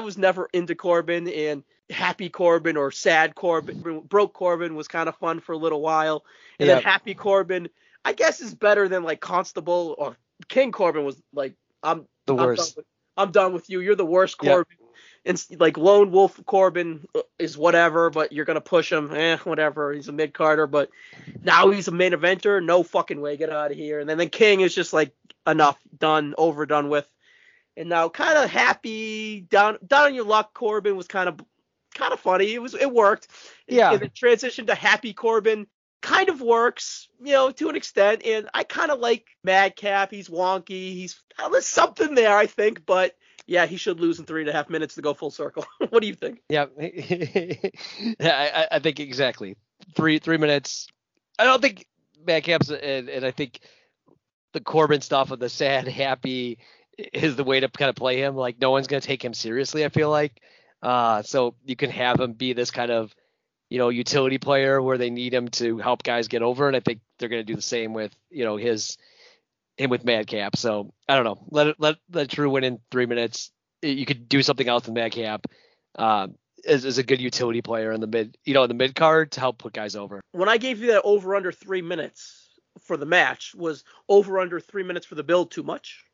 was never into Corbin, and Happy Corbin or Sad Corbin, Broke Corbin was kind of fun for a little while. And yeah. then Happy Corbin, I guess, is better than like Constable or King Corbin was like, I'm the worst. I'm done with you. You're the worst Corbin. Yep. And like Lone Wolf Corbin is whatever, but you're going to push him. Whatever. He's a mid-carder, but now he's a main eventer. No fucking way. Get out of here. And then the King is just like, enough, done, overdone with. And now kind of Happy, down on your luck Corbin was kind of funny. It worked. Yeah. The transition to Happy Corbin kind of works, you know, to an extent. And I kind of like Madcap. He's wonky. There's something there, I think. But yeah, he should lose in 3.5 minutes to go full circle. What do you think? Yeah, I think exactly three minutes. I don't think Madcap's, and I think the Corbin stuff of the sad Happy is the way to kind of play him. Like, no one's gonna take him seriously, I feel like. So you can have him be this kind of, you know, utility player where they need him to help guys get over. And I think they're going to do the same with, you know, him with Madcap. So I don't know, let Drew win in 3 minutes. You could do something else with Madcap as a good utility player in the mid card to help put guys over. When I gave you that over under 3 minutes for the match, was over under 3 minutes for the build too much?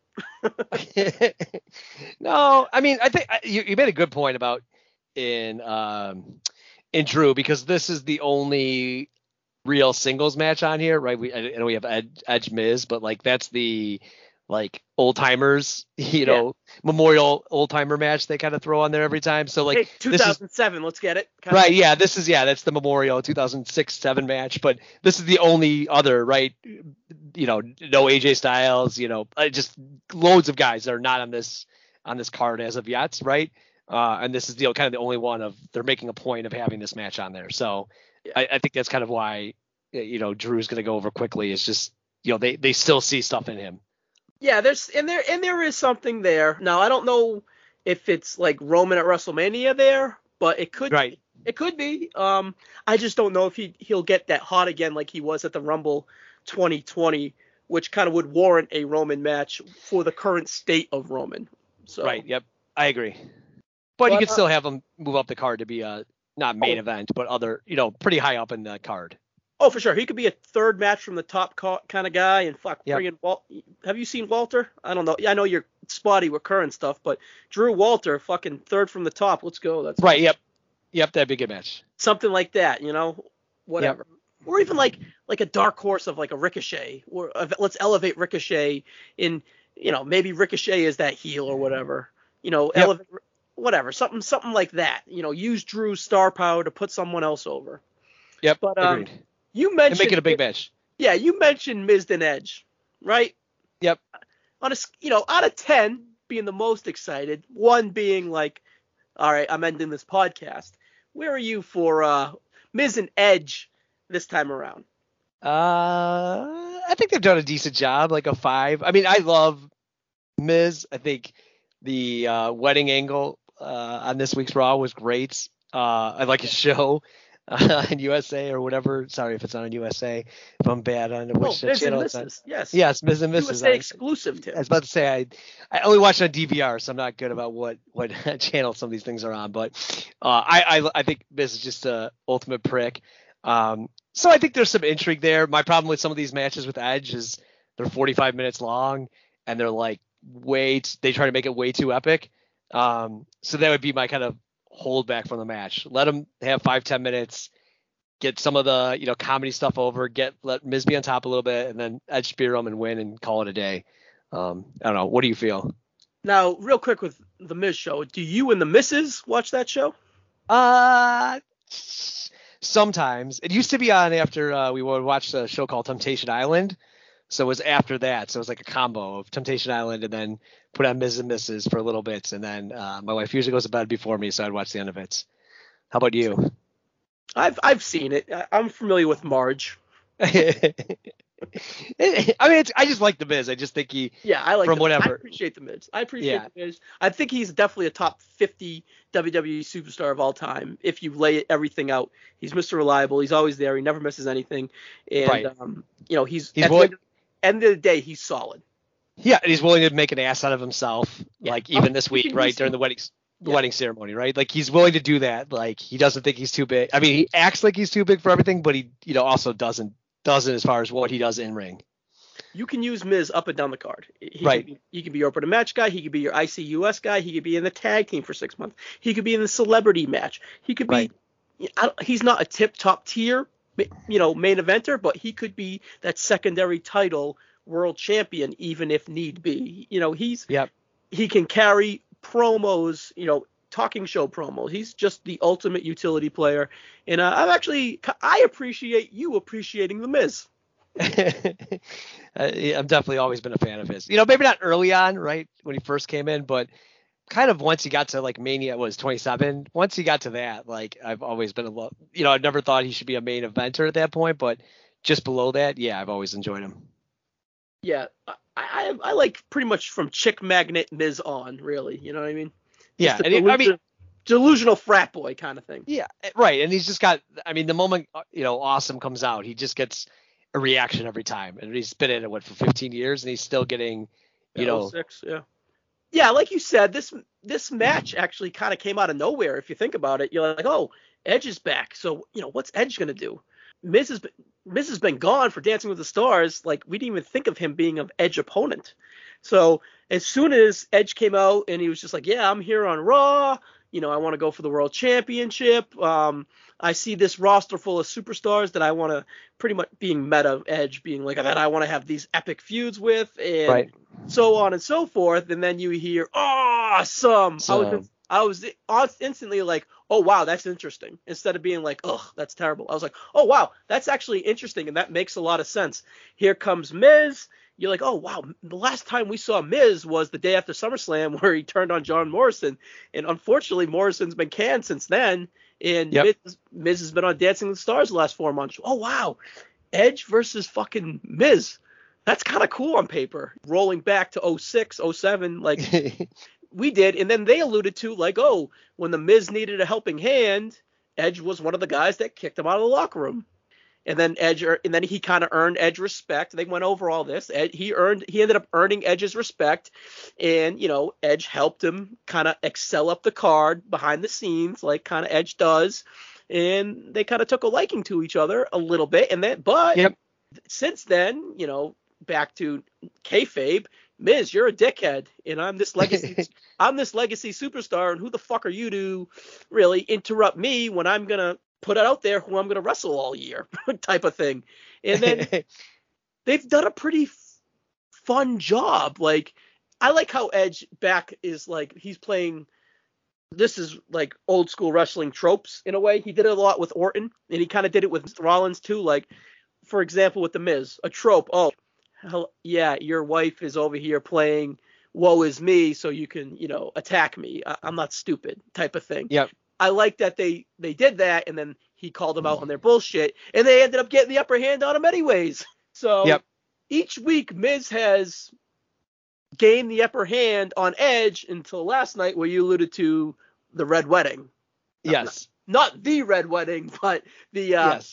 No, I mean, I think you made a good point about in Drew, because this is the only real singles match on here, right? I know we have Edge Miz, but like that's the like old timers, you know, yeah. Memorial old timer match they kind of throw on there every time. So like, hey, 2007, let's get it. Right. Yeah. That's the Memorial 2006-7 match, but this is the only other, right? You know, no AJ Styles, you know, just loads of guys that are not on this card as of yet. Right. And this is the kind of the only one of they're making a point of having this match on there. So yeah. I think that's kind of why, you know, Drew's going to go over quickly. It's just, you know, they still see stuff in him. Yeah, there is something there. Now, I don't know if it's like Roman at WrestleMania there, but it could right. It could be. I just don't know if he'll get that hot again like he was at the Rumble 2020, which kind of would warrant a Roman match for the current state of Roman. So right, yep. I agree. But you could still have them move up the card to be a not main event, but other, you know, pretty high up in the card. Oh, for sure. He could be a third match from the top kind of guy. And fuck, bringing have you seen Walter? I don't know. I know you're spotty with current stuff, but Drew Walter, fucking third from the top. Let's go. That's right. Yep. That'd be a good match. Something like that, you know, whatever. Yep. Or even like a dark horse of like a Ricochet, or let's elevate Ricochet in, you know, maybe Ricochet is that heel or whatever, you know, elevate, whatever, something like that, you know, use Drew's star power to put someone else over. Yep. But, agreed. You mentioned, and make it a big match. Yeah. You mentioned Miz and Edge, right? Yep. On a, you know, out of 10 being the most excited, one being like, all right, I'm ending this podcast. Where are you for, Miz and Edge this time around? I think they've done a decent job, like a 5. I mean, I love Miz. I think the wedding angle on this week's Raw was great. I like his show on USA or whatever. Sorry if it's not on USA. If I'm bad on which channel it's on. Yes, Miz and Mrs. USA exclusive. I was about to say I only watch on DVR, so I'm not good about what channel some of these things are on. But I think Miz is just a ultimate prick. So I think there's some intrigue there. My problem with some of these matches with Edge is they're 45 minutes long and they're like they try to make it way too epic. So that would be my kind of hold back from the match. Let them have 5-10 minutes, get some of the, you know, comedy stuff over, let Miz be on top a little bit, and then Edge spear him and win and call it a day. I don't know. What do you feel? Now, real quick with the Miz show, do you and the Misses watch that show? Sometimes. It used to be on after we would watch the show called Temptation Island, so it was after that, so it was like a combo of Temptation Island and then put on Miz and Mrs. for a little bit, and then my wife usually goes to bed before me, so I'd watch the end of it. How about you? I've seen it. I'm familiar with Marge. I mean, I just like the Miz. I just think he. Yeah, I like. From whatever. I appreciate the Miz. The Miz. I think he's definitely a top 50 WWE superstar of all time. If you lay everything out, he's Mr. Reliable. He's always there. He never misses anything. And you know, he's at the end of the day, he's solid. Yeah, and he's willing to make an ass out of himself. Yeah. Like even this week, right during the wedding ceremony, right? Like he's willing to do that. Like he doesn't think he's too big. I mean, he acts like he's too big for everything, but he, you know, also doesn't as far as what he does in ring. You can use Miz up and down the card. He can be your open match guy. He could be your ICUS guy. He could be in the tag team for 6 months. He could be in the celebrity match. He could be. He's not a top tier, you know, main eventer, but he could be that secondary title world champion, even if need be. You know, he can carry promos. You know, talking show promos. He's just the ultimate utility player, and I appreciate you appreciating the Miz. I've definitely always been a fan of his. You know, maybe not early on, right when he first came in, but kind of once he got to like Mania, it was 27. Once he got to that, like I've always been you know, I never thought he should be a main eventer at that point, but just below that, yeah, I've always enjoyed him. Yeah, I like pretty much from Chick Magnet Miz on, really. You know what I mean? Yeah, delusional frat boy kind of thing. Yeah, right. And he's just got, I mean, the moment, you know, Awesome comes out, he just gets a reaction every time. And he's been in it, for 15 years, and he's still getting, you know. Yeah, like you said, this match actually kind of came out of nowhere. If you think about it, you're like, oh, Edge is back. So, you know, what's Edge going to do? Miz has been gone for Dancing with the Stars. Like, we didn't even think of him being an Edge opponent. So as soon as Edge came out and he was just like, yeah, I'm here on Raw. You know, I want to go for the World Championship. I see this roster full of superstars that I want to pretty much being meta Edge, being like that I want to have these epic feuds with and so on and so forth. And then you hear, awesome. I was instantly like, oh, wow, that's interesting. Instead of being like, ugh, that's terrible. I was like, oh, wow, that's actually interesting. And that makes a lot of sense. Here comes Miz. You're like, oh, wow, the last time we saw Miz was the day after SummerSlam where he turned on John Morrison. And unfortunately, Morrison's been canned since then. And Miz has been on Dancing with the Stars the last 4 months. Oh, wow, Edge versus fucking Miz. That's kind of cool on paper. Rolling back to 06, 07, like we did. And then they alluded to, like, oh, when the Miz needed a helping hand, Edge was one of the guys that kicked him out of the locker room. And then he kind of earned Edge respect. They went over all this. He ended up earning Edge's respect, and you know, Edge helped him kind of excel up the card behind the scenes, like kind of Edge does. and they kind of took a liking to each other a little bit. And then, but since then, you know, back to kayfabe, Miz, you're a dickhead, and I'm this legacy, I'm this legacy superstar, and who the fuck are you to really interrupt me when I'm gonna put it out there who I'm gonna wrestle all year, type of thing. And then they've done a pretty fun job. Like, I like how Edge back is like he's playing. This is like old school wrestling tropes in a way. He did it a lot with Orton, and he kind of did it with Rollins too. Like, for example, with the Miz, a trope. Oh, hell, yeah, your wife is over here playing woe is me so you can, you know, attack me. I'm not stupid, type of thing. Yep. I like that they did that, and then he called them out on their bullshit, and they ended up getting the upper hand on him anyways. So each week Miz has gained the upper hand on Edge until last night where you alluded to the Red Wedding. Yes. Not the Red Wedding, but the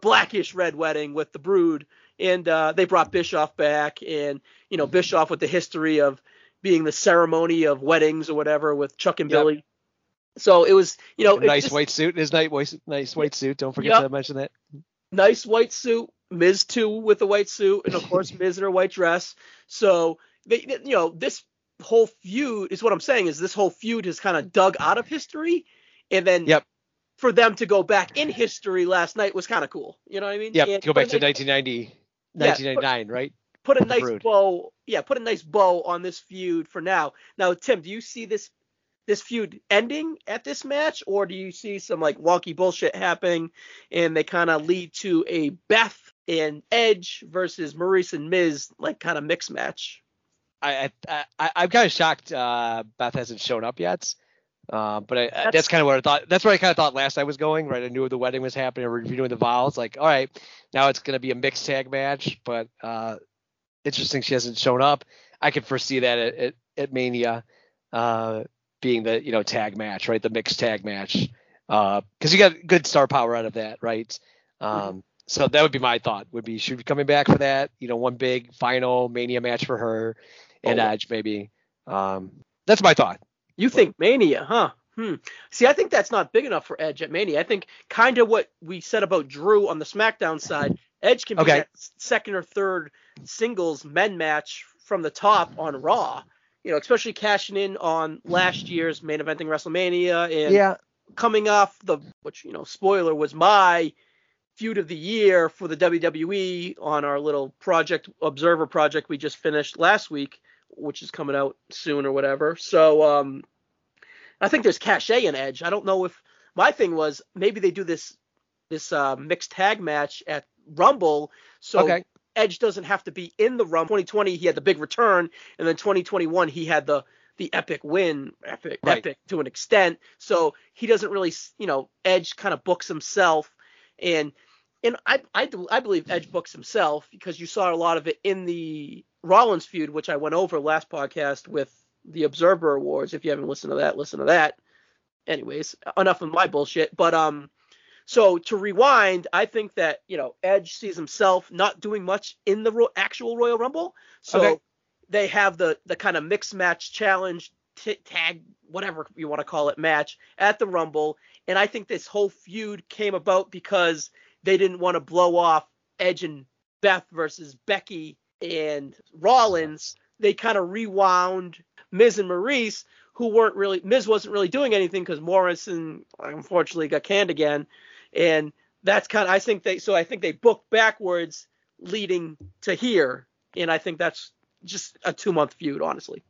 blackish Red Wedding with the Brood. And they brought Bischoff back, and, you know, Bischoff with the history of being the ceremony of weddings or whatever with Chuck and Billy. So it was, you know, white suit. His nice white suit. Don't forget to mention that. Nice white suit. Miz too with the white suit, and of course Miz in her white dress. So they, you know, this whole feud is what I'm saying is this whole feud is kind of dug out of history, and then for them to go back in history last night was kind of cool. You know what I mean? Yeah. Go back to 1990. 1999, right? Put a nice bow. Yeah, put a nice bow on this feud for now. Now, Tim, do you see this feud ending at this match, or do you see some like wonky bullshit happening and they kind of lead to a Beth and Edge versus Maurice and Miz like kind of mixed match? I'm kind of shocked Beth hasn't shown up yet. But that's kind of what I thought. That's where I kind of thought last night was going, right? I knew the wedding was happening. We're reviewing the vows. Like, all right, now it's going to be a mixed tag match. But interesting, she hasn't shown up. I could foresee that at Mania being the, you know, tag match, right? The mixed tag match. Because you got good star power out of that, right? So that would be my thought. Would be she would be coming back for that, you know, one big final Mania match for her and Edge maybe. That's my thought. You think Mania, huh? See, I think that's not big enough for Edge at Mania. I think kind of what we said about Drew on the SmackDown side, Edge can be that second or third singles men match from the top on Raw. You know, especially cashing in on last year's main eventing WrestleMania and coming off the, which, you know, spoiler, was my feud of the year for the WWE on our little project, Observer project we just finished last week, which is coming out soon or whatever. So I think there's cachet in Edge. I don't know if – my thing was maybe they do this mixed tag match at Rumble so Edge doesn't have to be in the Rumble. 2020, he had the big return, and then 2021, he had the epic win, epic to an extent. So he doesn't really – you know, Edge kind of books himself. And I believe Edge books himself because you saw a lot of it in the Rollins feud, which I went over last podcast with the Observer Awards. If you haven't listened to that, listen to that. Anyways, enough of my bullshit. But so to rewind, I think that, you know, Edge sees himself not doing much in the actual Royal Rumble. So they have the kind of mixed match challenge, tag, whatever you want to call it, match at the Rumble. And I think this whole feud came about because they didn't want to blow off Edge and Beth versus Becky and Rollins. They kind of rewound Miz and Maurice, who weren't really – Miz wasn't really doing anything because Morrison unfortunately got canned again. And that's kind of – I think they booked backwards leading to here. And I think that's just a 2-month feud, honestly.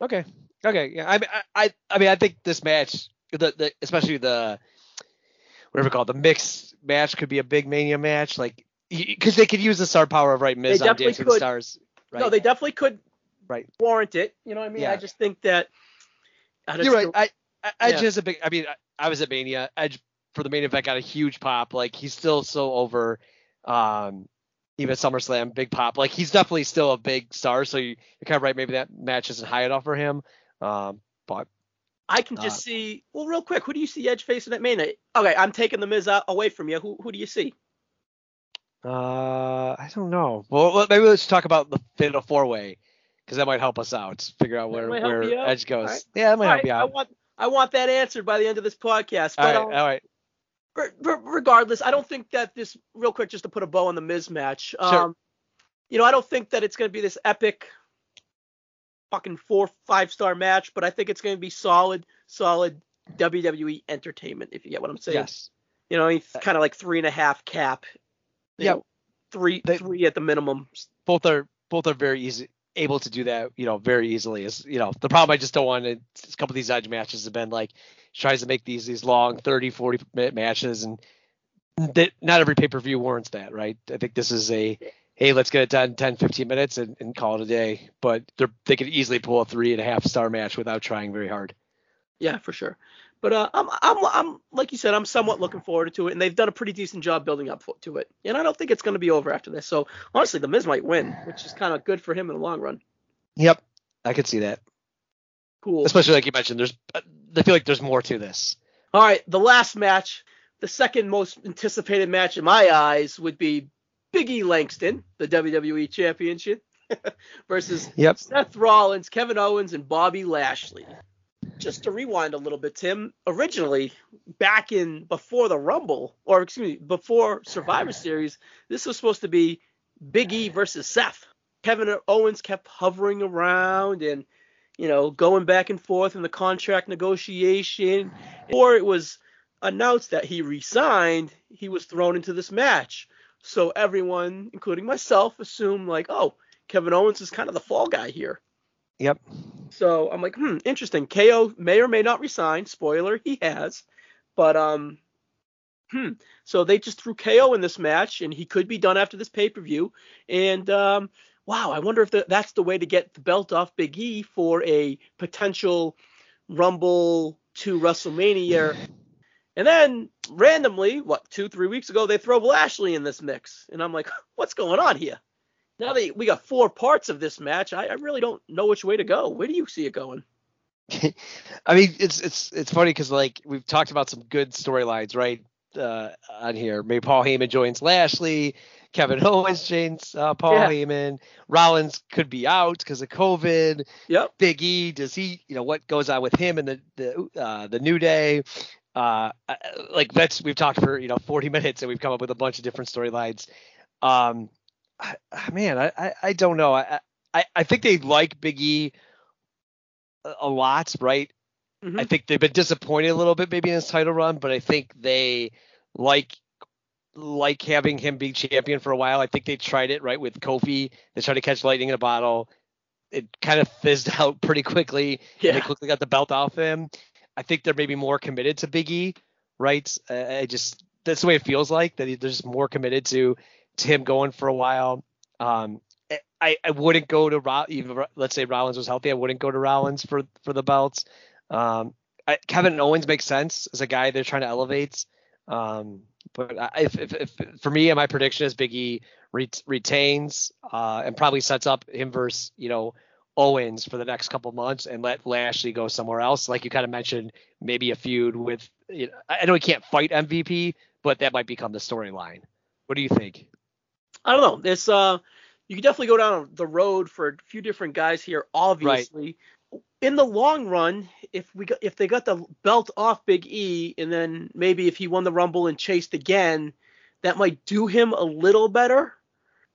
Okay. Yeah. I mean, I think this match, especially the whatever called the mixed match, could be a big Mania match, like, because they could use the star power of Miz on Dancing with the Stars. Right? No, they definitely could warrant it. You know what I mean? Yeah. I just think that right. Edge is a big. I mean, I was at Mania. Edge for the main event got a huge pop. Like, he's still so over. Even SummerSlam, big pop. Like, he's definitely still a big star. So you're kind of right. Maybe that match isn't high enough for him. But I can just see. Well, real quick, who do you see Edge facing at Mania? Okay, I'm taking the Miz out, away from you. Who do you see? I don't know. Well, maybe let's talk about the Fatal 4-Way because that might help us out. Figure out where Edge goes. Right. Yeah, that might help you out. I want that answered by the end of this podcast. But, all right. regardless, I don't think that this, real quick, just to put a bow on the Miz match. Sure. You know, I don't think that it's going to be this epic fucking 4-5-star match, but I think it's going to be solid WWE entertainment, if you get what I'm saying. Yes. You know, it's kind of like 3.5 cap. Yeah. Three at the minimum. Both are very easy, able to do that, you know, very easily. Is, you know, the problem I just don't want to, a couple of these Edge matches have been like, tries to make these long 30-40 minute matches, and that not every pay-per-view warrants that, right? I think this is a, hey, let's get it done 10-15 minutes and call it a day, but they could easily pull a 3.5-star match without trying very hard. Yeah, for sure. But I'm like you said, I'm somewhat looking forward to it, and they've done a pretty decent job building up to it. And I don't think it's going to be over after this. So honestly, the Miz might win, which is kind of good for him in the long run. Yep, I could see that. Cool. Especially like you mentioned, I feel like there's more to this. All right, the last match, the second most anticipated match in my eyes would be Big E Langston, the WWE Championship, versus Seth Rollins, Kevin Owens, and Bobby Lashley. Just to rewind a little bit, Tim, originally back in before Survivor Series, this was supposed to be Big E versus Seth. Kevin Owens kept hovering around and, you know, going back and forth in the contract negotiation. Before it was announced that he resigned, he was thrown into this match. So everyone, including myself, assumed like, oh, Kevin Owens is kind of the fall guy here. Yep. So I'm like, interesting. KO may or may not resign. Spoiler, he has. But, so they just threw KO in this match, and he could be done after this pay-per-view. And, wow, I wonder if that's the way to get the belt off Big E for a potential Rumble to WrestleMania. And then, randomly, 2-3 weeks ago, they throw Lashley in this mix. And I'm like, what's going on here? Now that we got 4 parts of this match, I really don't know which way to go. Where do you see it going? I mean, it's funny because, like, we've talked about some good storylines, right, on here. Maybe Paul Heyman joins Lashley. Kevin Owens joins Paul Heyman. Rollins could be out because of COVID. Yep. Big E, does he, you know, what goes on with him and the New Day? Like, that's, we've talked for, you know, 40 minutes, and we've come up with a bunch of different storylines. Man, I don't know. I think they like Big E a lot, right? Mm-hmm. I think they've been disappointed a little bit maybe in his title run, but I think they like having him be champion for a while. I think they tried it, right, with Kofi. They tried to catch lightning in a bottle. It kind of fizzed out pretty quickly. Yeah. They quickly got the belt off him. I think they're maybe more committed to Big E, right? That's the way it feels like, that they're just more committed to him going for a while. I wouldn't go to even let's say Rollins was healthy. I wouldn't go to Rollins for the belts. Kevin Owens makes sense as a guy they're trying to elevate. But if for me, my prediction is Big E retains and probably sets up him versus, you know, Owens for the next couple months, and let Lashley go somewhere else. Like you kind of mentioned, maybe a feud with, you know, I know he can't fight MVP, but that might become the storyline. What do you think? I don't know. This you can definitely go down the road for a few different guys here. Obviously, right. In the long run, if they got the belt off Big E, and then maybe if he won the Rumble and chased again, that might do him a little better.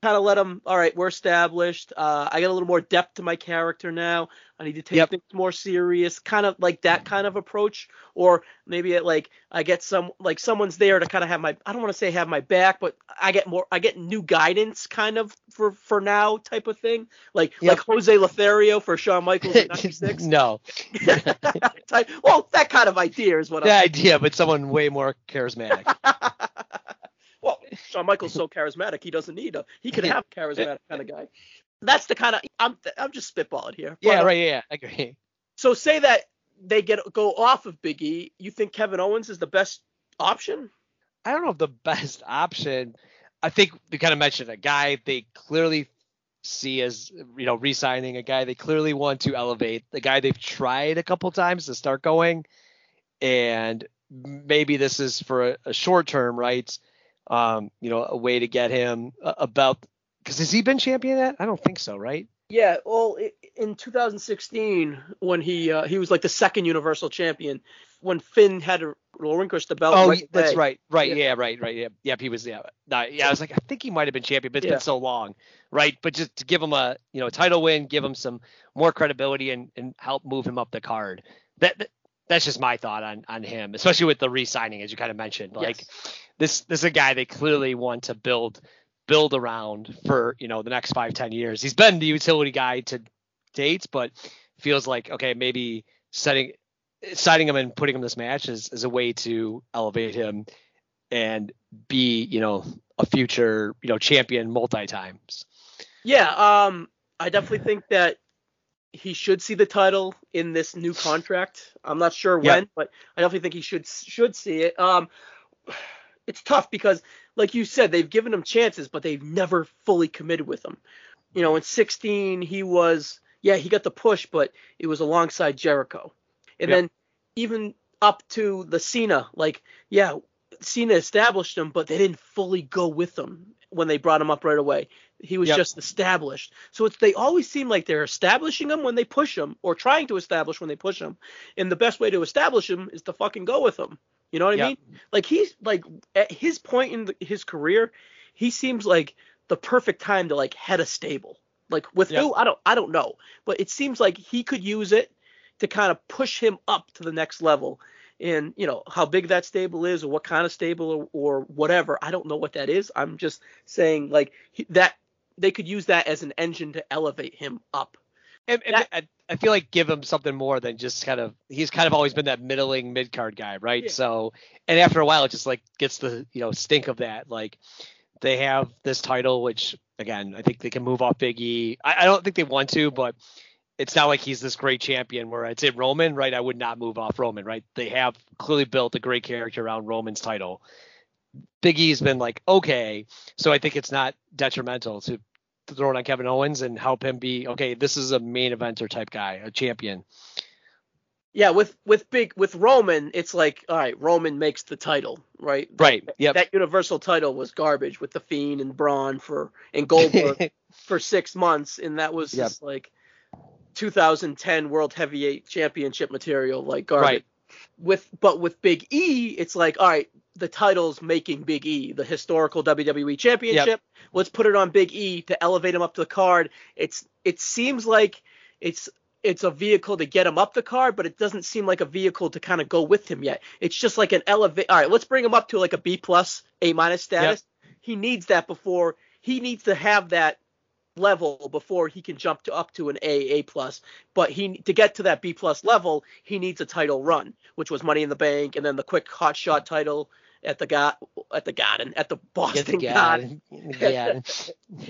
Kind of let him. All right, we're established. I got a little more depth to my character now. I need to take things more serious. Kind of like that kind of approach, or maybe it, like I get some, like someone's there to kind of have my. I don't want to say have my back, but I get new guidance, kind of for now type of thing. Like Jose Lothario for Shawn Michaels in '96. No. Well, that kind of idea is what. Idea, but someone way more charismatic. Well, Shawn Michaels so charismatic, he doesn't need a. He could have a charismatic kind of guy. That's the kind of. I'm just spitballing here. Yeah, but, right. Yeah, I agree. So say that they go off of Big E. You think Kevin Owens is the best option? I don't know if the best option. I think we kind of mentioned a guy they clearly see as, you know, re-signing, a guy they clearly want to elevate, the guy they've tried a couple times to start going, and maybe this is for a short term, right? You know, a way to get him a belt, because has he been champion at? I don't think so, right? Yeah, well, in 2016 when he was like the second Universal Champion, when Finn had to relinquish the belt. Oh, right, that's right. Right. Yeah. Yep. He was. I was like, I think he might have been champion, but it's been so long. Right. But just to give him a, a title win, give him some more credibility and help move him up the card. That's just my thought on him, especially with the re-signing, as you kind of mentioned. Like this is a guy they clearly want to build around for, the next 5-10 years. He's been the utility guy to dates, but feels like, okay, maybe signing him and putting him in this match is a way to elevate him and be, a future, champion multi times. Yeah. I definitely think that he should see the title in this new contract. I'm not sure when, but I definitely think he should see it. It's tough because, like you said, they've given him chances, but they've never fully committed with him. In 2016, he got the push, but it was alongside Jericho. And then even up to the Cena, Cena established him, but they didn't fully go with him when they brought him up right away. He was just established. So they always seem like they're establishing him when they push him or trying to establish when they push him. And the best way to establish him is to fucking go with him. You know what I mean? Like, he's like at his point in his career, he seems like the perfect time to head a stable. Like with who? I don't know, but it seems like he could use it to kind of push him up to the next level. And how big that stable is, or what kind of stable, or whatever. I don't know what that is. I'm just saying that they could use that as an engine to elevate him up. And I feel like give him something more than just kind of, he's kind of always been that middling mid-card guy, right? Yeah. So, and after a while, it just gets the, stink of that. Like they have this title, which again, I think they can move off Big E. I don't think they want to, but it's not like he's this great champion where I'd say Roman, right? I would not move off Roman, right? They have clearly built a great character around Roman's title. Big E's been okay. So I think it's not detrimental to throw it on Kevin Owens and help him be, okay, this is a main eventer type guy, a champion. Yeah. With Roman, it's all right, Roman makes the title, right? Right. Yeah. That universal title was garbage with the Fiend and Braun and Goldberg for 6 months. And that was just 2010 World Heavyweight Championship material, garbage. Right. But with Big E, it's all right, the title's making Big E, the historical WWE Championship. Yep. Let's put it on Big E to elevate him up the card. It seems like it's a vehicle to get him up the card, but it doesn't seem like a vehicle to kind of go with him yet. It's just like an elevate. All right, let's bring him up to a B+, A- status. Yep. He needs that before he needs to have that level before he can jump to up to an A+, but to get to that B+ level, he needs a title run, which was Money in the Bank, and then the quick hot shot title at the Boston Garden. Yeah.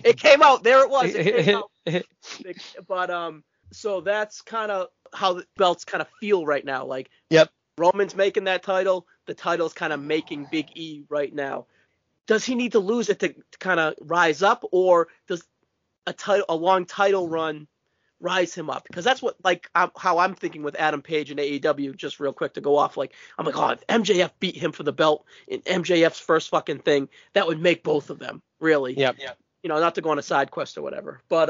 It came out. There it was. It came out. But so that's kind of how the belts kind of feel right now. Roman's making that title. The title's kind of making Big E right now. Does he need to lose it to kind of rise up, or does a long title run rise him up? Because that's what how I'm thinking with Adam Page and AEW. Just real quick to go off, I'm oh, if MJF beat him for the belt in MJF's first fucking thing, that would make both of them really. Yep. Not to go on a side quest or whatever, but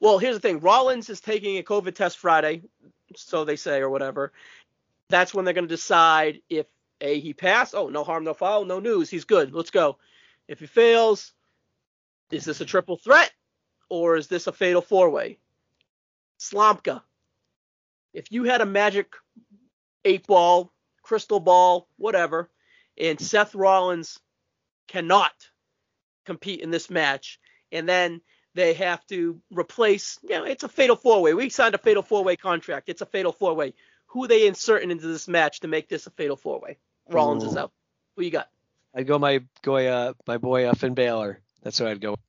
well, here's the thing: Rollins is taking a COVID test Friday, so they say, or whatever. That's when they're going to decide if he passed. Oh, no harm, no foul, no news. He's good. Let's go. If he fails, is this a triple threat? Or is this a fatal four-way? Slomka, if you had a magic 8-ball, crystal ball, whatever, and Seth Rollins cannot compete in this match, and then they have to replace, it's a fatal four-way. We signed a fatal four-way contract. It's a fatal four-way. Who are they inserting into this match to make this a fatal four-way? Rollins is out. Who you got? I'd go my boy Finn Balor. That's who I'd go with.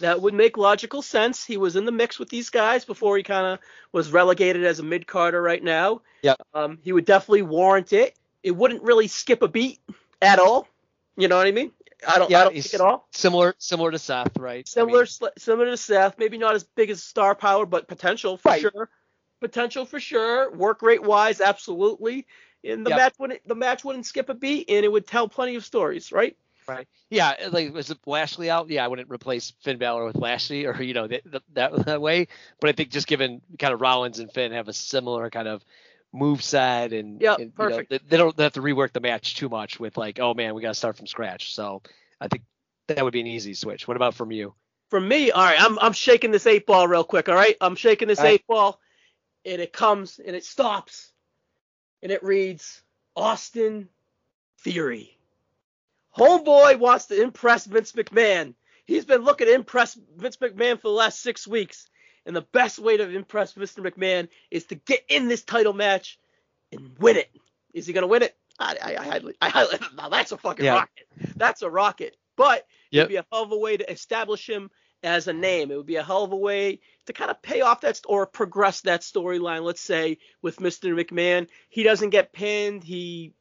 That would make logical sense. He was in the mix with these guys before he kind of was relegated as a mid-carder right now. Yeah. He would definitely warrant it. It wouldn't really skip a beat at all. You know what I mean? I don't think at all. Similar to Seth, right? Similar to Seth. Maybe not as big as star power, but potential for sure. Potential for sure. Work rate wise, absolutely. And the match wouldn't skip a beat, and it would tell plenty of stories, right? Right. Yeah. Was it Lashley out? Yeah, I wouldn't replace Finn Balor with Lashley or, that way. But I think just given kind of Rollins and Finn have a similar kind of moveset and, and perfect. You know, they don't have to rework the match too much with like, oh man, we got to start from scratch. So I think that would be an easy switch. What about from you? From me, all right, I'm shaking this 8 ball real quick. All right, I'm shaking this 8 ball, and it comes and it stops, and it reads Austin Theory. Homeboy wants to impress Vince McMahon. He's been looking to impress Vince McMahon for the last 6 weeks. And the best way to impress Mr. McMahon is to get in this title match and win it. Is he going to win it? Now that's a fucking rocket. That's a rocket. But it would be a hell of a way to establish him as a name. It would be a hell of a way to kind of pay off that or progress that storyline, let's say, with Mr. McMahon. He doesn't get pinned. He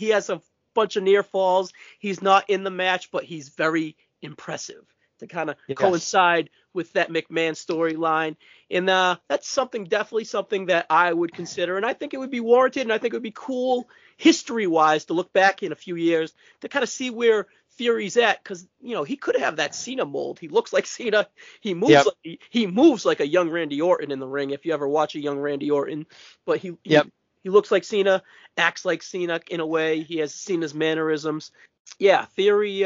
has a bunch of near falls. He's not in the match, but he's very impressive to kind of coincide with that McMahon storyline. And that's definitely something that I would consider. And I think it would be warranted, and I think it would be cool history-wise to look back in a few years to kind of see where Theory's at, because, you know, he could have that Cena mold. He looks like Cena. He moves like a young Randy Orton in the ring, if you ever watch a young Randy Orton. But he looks like Cena, acts like Cena in a way. He has Cena's mannerisms. Yeah, Theory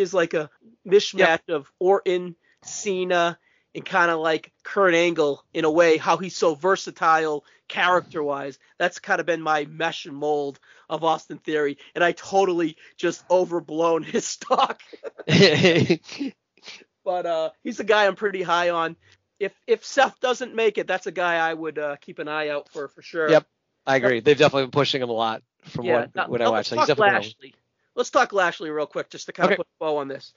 is like a mishmash of Orton, Cena, and kind of like Kurt Angle in a way, how he's so versatile character-wise. That's kind of been my mesh and mold of Austin Theory, and I totally just overblown his stock. But he's a guy I'm pretty high on. If Seth doesn't make it, that's a guy I would keep an eye out for sure. Yep, I agree. They've definitely been pushing him a lot from what I watched. He's definitely Lashley. Let's talk Lashley real quick, just to kind of put a bow on this.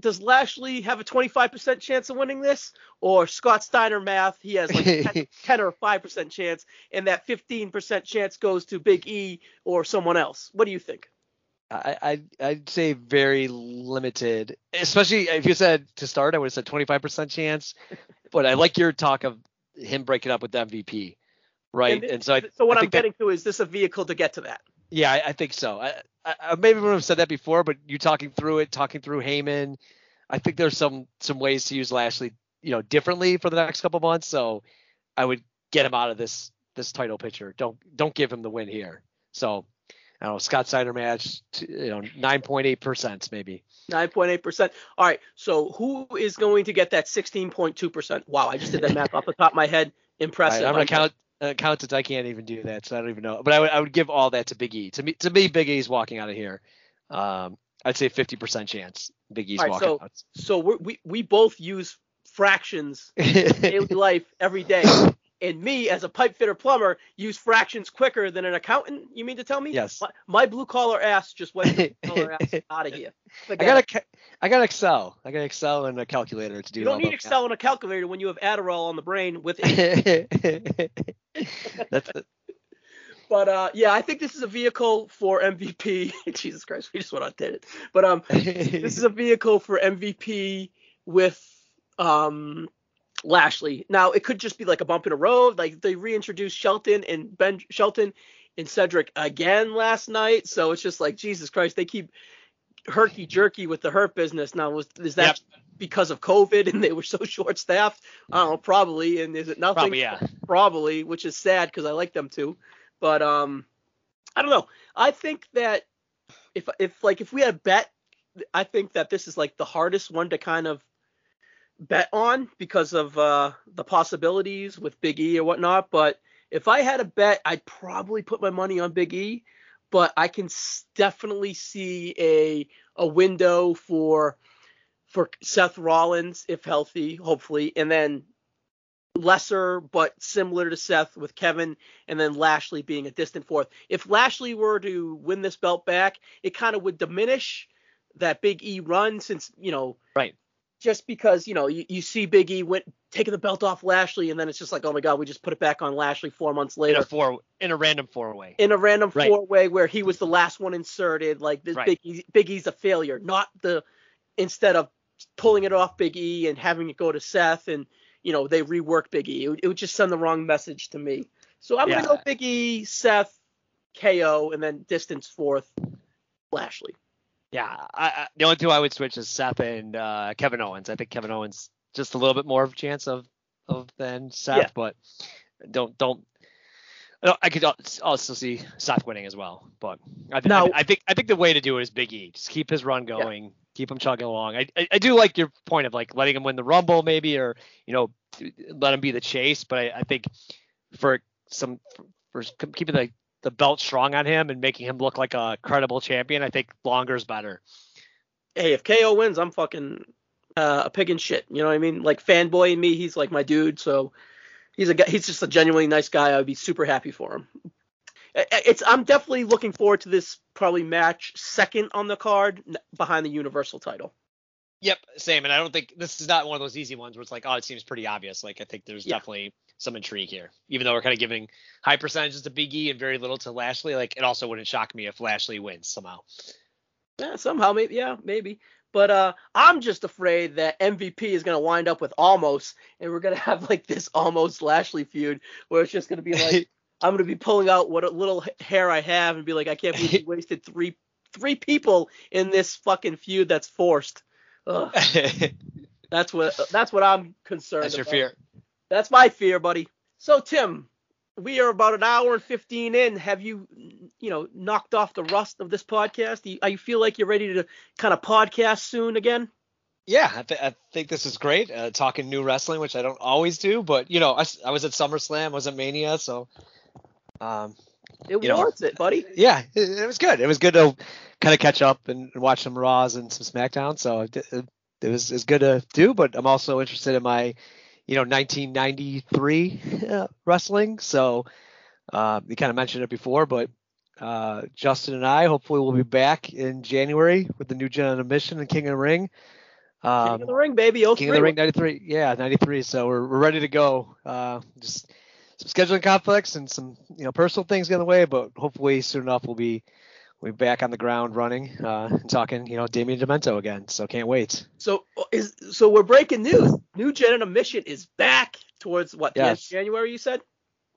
Does Lashley have a 25% chance of winning this? Or Scott Steiner math, he has like a 10 or 5% chance, and that 15% chance goes to Big E or someone else. What do you think? I'd say very limited, especially if you said to start, I would have said 25% chance. But I like your talk of him breaking up with the MVP, right? So what I'm getting to is this a vehicle to get to that? Yeah, I think so. I maybe would have said that before, but you talking through Heyman, I think there's some ways to use Lashley, you know, differently for the next couple months. So I would get him out of this title picture. Don't give him the win here. So I don't know, Scott Steiner match, you know, 9.8% maybe. 9.8%. All right. So who is going to get that 16.2%? Wow, I just did that math off the top of my head. Impressive. Right, I'm gonna count it. I can't even do that, so I don't even know. But I would give all that to Big E. To me, Big E's walking out of here. I'd say 50% chance Big E's walking out. So we both use fractions in daily life every day. And me, as a pipe fitter plumber, use fractions quicker than an accountant. You mean to tell me? Yes. My blue collar ass just went out of here. I got Excel. I got Excel and a calculator to do. You don't need Excel and a calculator when you have Adderall on the brain with it. That's it. But I think this is a vehicle for MVP. Jesus Christ, we just went on tangent. But this is a vehicle for MVP with Lashley. Now it could just be like a bump in a road, like they reintroduced Shelton and Cedric again last night, so it's just like Jesus Christ, they keep herky jerky with the Hurt Business. Now is that because of COVID and they were so short staffed? I don't know, probably. And is it nothing? Probably, which is sad because I like them too. But I don't know. I think that if we had a bet, I think that this is like the hardest one to kind of bet on because of the possibilities with Big E or whatnot. But if I had a bet, I'd probably put my money on Big E, but I can definitely see a window for Seth Rollins if healthy, hopefully, and then lesser but similar to Seth with Kevin, and then Lashley being a distant fourth. If Lashley were to win this belt back, it kind of would diminish that Big E run, since, you know, right. Just because, you know, you see Big E taking the belt off Lashley, and then it's just like, oh my God, we just put it back on Lashley 4 months later. In a random four-way where he was the last one inserted. Like this, Big E's a failure. Instead of pulling it off Big E and having it go to Seth, and you know they rework Big E, it would just send the wrong message to me. So I'm gonna go Big E, Seth, KO, and then distance fourth, Lashley. Yeah, the only two I would switch is Seth and Kevin Owens. I think Kevin Owens just a little bit more of a chance of than Seth, but don't I could also see Seth winning as well, but I think the way to do it is Big E. Just keep his run going, keep him chugging along. I do like your point of like letting him win the Rumble maybe, or let him be the chase. But I think for keeping the belt strong on him and making him look like a credible champion, I think longer is better. Hey, if KO wins, I'm fucking a pig in shit. You know what I mean? Like fanboy in me, he's like my dude. So he's a guy. He's just a genuinely nice guy. I'd be super happy for him. I'm definitely looking forward to this probably match second on the card behind the Universal title. Yep, same. And I don't think this is not one of those easy ones where it's like, oh, it seems pretty obvious. Like I think there's definitely some intrigue here, even though we're kind of giving high percentages to Big E and very little to Lashley. Like it also wouldn't shock me if Lashley wins somehow. Yeah, somehow, maybe. Yeah, maybe. But I'm just afraid that MVP is going to wind up with Almost, and we're going to have like this Almost Lashley feud where it's just going to be like, I'm going to be pulling out what little hair I have and be like, I can't believe you wasted three people in this fucking feud that's forced. That's what I'm concerned about. That's your fear. That's my fear, buddy. So, Tim, we are about an hour and 15 in. Have you knocked off the rust of this podcast? Do you feel like you're ready to kind of podcast soon again? Yeah, I think this is great. Talking new wrestling, which I don't always do, but I was at SummerSlam, I was at Mania, so it warrants it, buddy. Yeah, it was good. It was good to kind of catch up and watch some Raws and some SmackDown. So it was good to do, but I'm also interested in my 1993 wrestling. So you kind of mentioned it before, but Justin and I hopefully will be back in January with the new Gen of Mission and King of the Ring. King of the Ring, baby. King of the Ring, 93. Yeah, 93. So we're ready to go. Just some scheduling conflicts and some personal things in the way, but hopefully soon enough we'll be back on the ground running and talking, Damian Demento again. So can't wait. So we're breaking news. New Gen and Omission is back towards what? Yes. End of January, you said?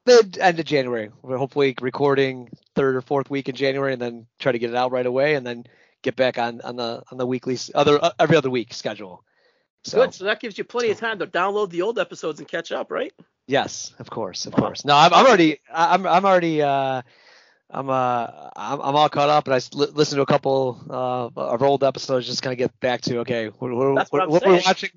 The end of January. We're hopefully recording third or fourth week in January, and then try to get it out right away, and then get back on the weekly every other week schedule. So, good. So that gives you plenty of time to download the old episodes and catch up, right? Yes, of course. No, I'm already. I'm all caught up, and I listened to a couple of old episodes just kind of get back to, okay, what we're watching.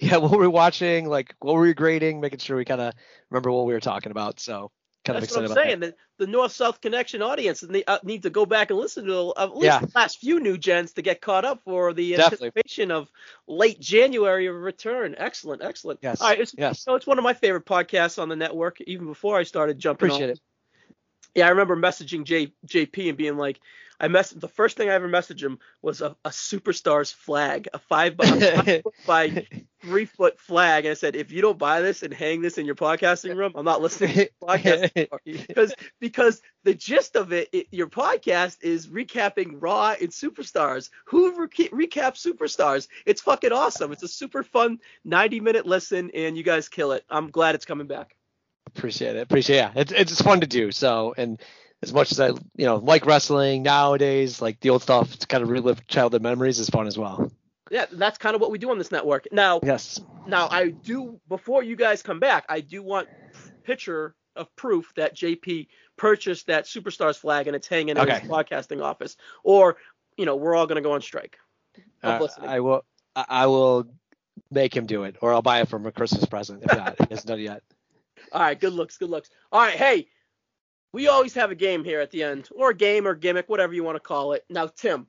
Yeah, what we're watching, like what we're grading, making sure we kind of remember what we were talking about. So kind of excited about that. That's what I'm saying. The North-South Connection audience, they need to go back and listen to at least the last few new gens to get caught up for the anticipation of late January of return. Excellent. Yes. All right, so it's one of my favorite podcasts on the network, even before I started jumping on. Appreciate it. Yeah, I remember messaging JP and being like, the first thing I ever messaged him was a Superstars flag, a 5 by 3 foot flag. And I said, if you don't buy this and hang this in your podcasting room, I'm not listening to your podcast anymore. Because the gist of it, your podcast is recapping Raw and Superstars. Who recaps Superstars? It's fucking awesome. It's a super fun 90-minute listen, and you guys kill it. I'm glad it's coming back. Appreciate it. Yeah, it's fun to do. So, and as much as I like wrestling nowadays, like the old stuff to kind of relive childhood memories is fun as well. Yeah, that's kind of what we do on this network now. Yes. Now I do. Before you guys come back, I do want picture of proof that JP purchased that Superstars flag and it's hanging in his podcasting office, or we're all gonna go on strike. I will make him do it, or I'll buy it from a Christmas present. If not, he hasn't done it yet. All right, good looks. All right, hey, we always have a game here at the end, or a game or gimmick, whatever you want to call it. Now, Tim,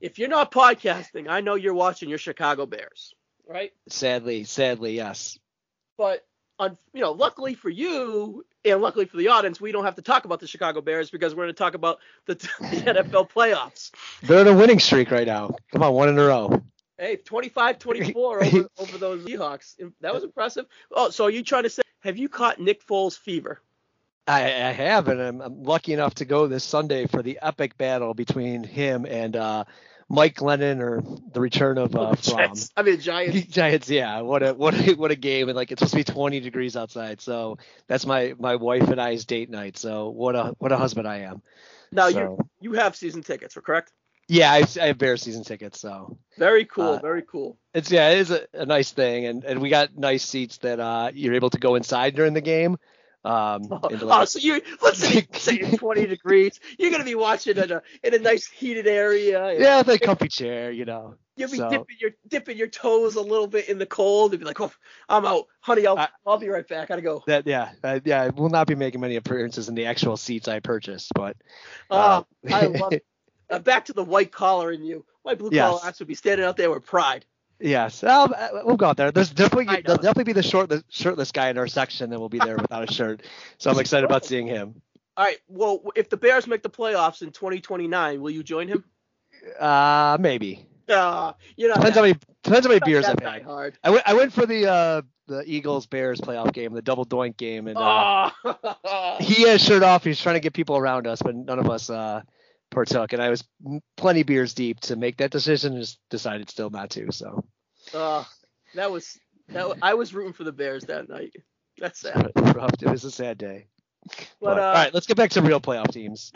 if you're not podcasting, I know you're watching your Chicago Bears, right? Sadly, yes. But, luckily for you and luckily for the audience, we don't have to talk about the Chicago Bears because we're going to talk about the NFL playoffs. They're in a winning streak right now. Come on, one in a row. Hey, 25-24 over those Seahawks. That was impressive. Oh, so are you trying to say, have you caught Nick Foles fever? I have, and I'm lucky enough to go this Sunday for the epic battle between him and Mike Glennon, or the return of Fromm. Giants. Giants, yeah. What a game! And like it's supposed to be 20 degrees outside, so that's my wife and I's date night. So what a husband I am. Now you have season tickets, correct? Yeah, I have Bears season tickets, so very cool. It is a nice thing, and we got nice seats that you're able to go inside during the game, So you let's say 20 degrees. You're gonna be watching in a nice heated area. Yeah, the comfy chair, you know. You'll be dipping your toes a little bit in the cold and be like, "Oh, I'm out, honey. I'll be right back. I gotta go." I will not be making many appearances in the actual seats I purchased, but. I love it. Back to the white collar in you. My blue collar ass would be standing out there with pride. Yes, we'll go out there. There's definitely be the shirtless guy in our section that will be there without a shirt. So I'm excited about seeing him. All right. Well, if the Bears make the playoffs in 2029, will you join him? Maybe. Depends how many beers I've had. Hard. I went for the Eagles Bears playoff game, the double doink game, and he had a shirt off. He's trying to get people around us, but none of us partook, and I was plenty beers deep to make that decision and just decided still not to. So I was rooting for the Bears that night. That's sad. It was a sad day. But all right, let's get back to real playoff teams.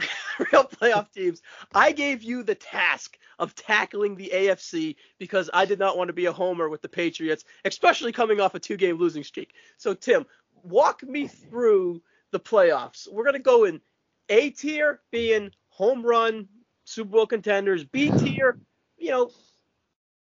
Real playoff teams. I gave you the task of tackling the AFC because I did not want to be a homer with the Patriots, especially coming off a 2-game losing streak. So Tim, walk me through the playoffs. We're going to go in A tier being home run, Super Bowl contenders. B tier, you know,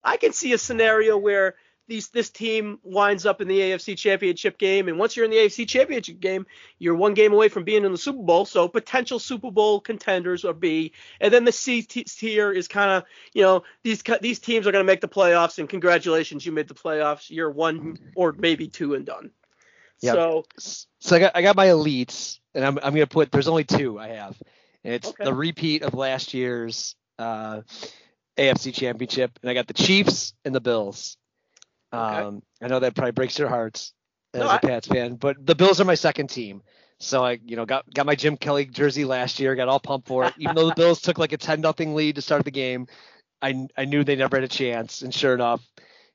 I can see a scenario where this team winds up in the AFC Championship game, and once you're in the AFC Championship game, you're one game away from being in the Super Bowl, so potential Super Bowl contenders are B. And then the C tier is kind of, you know, these teams are going to make the playoffs, and congratulations, you made the playoffs. You're one or maybe two and done. Yeah. So I got my elites, and I'm going to put – there's only two I have. It's okay. The repeat of last year's AFC Championship, and I got the Chiefs and the Bills. Okay. I know that probably breaks your hearts as a Pats fan, but the Bills are my second team. So I, you know, got my Jim Kelly jersey last year, got all pumped for it. Even though the Bills took like a 10-0 lead to start the game, I knew they never had a chance. And sure enough,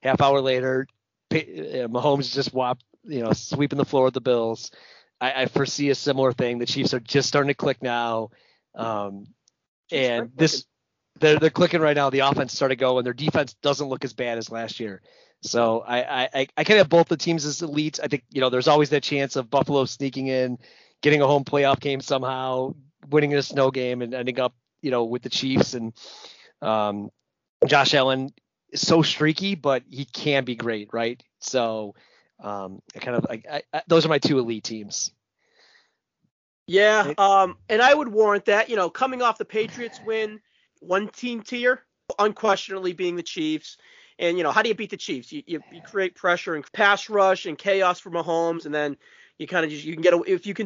half hour later, Mahomes just sweeping the floor with the Bills. I foresee a similar thing. The Chiefs are just starting to click now. And they're clicking right now. The offense started going. Their defense doesn't look as bad as last year. So I can have both the teams as elites. I think, you know, there's always that chance of Buffalo sneaking in, getting a home playoff game somehow, winning in a snow game and ending up, you know, with the Chiefs. And Josh Allen is so streaky, but he can be great, right? So those are my two elite teams. Yeah, and I would warrant that, you know, coming off the Patriots win, one team tier, unquestionably being the Chiefs. And, you know, how do you beat the Chiefs? You create pressure and pass rush and chaos for Mahomes, and then you kind of just you can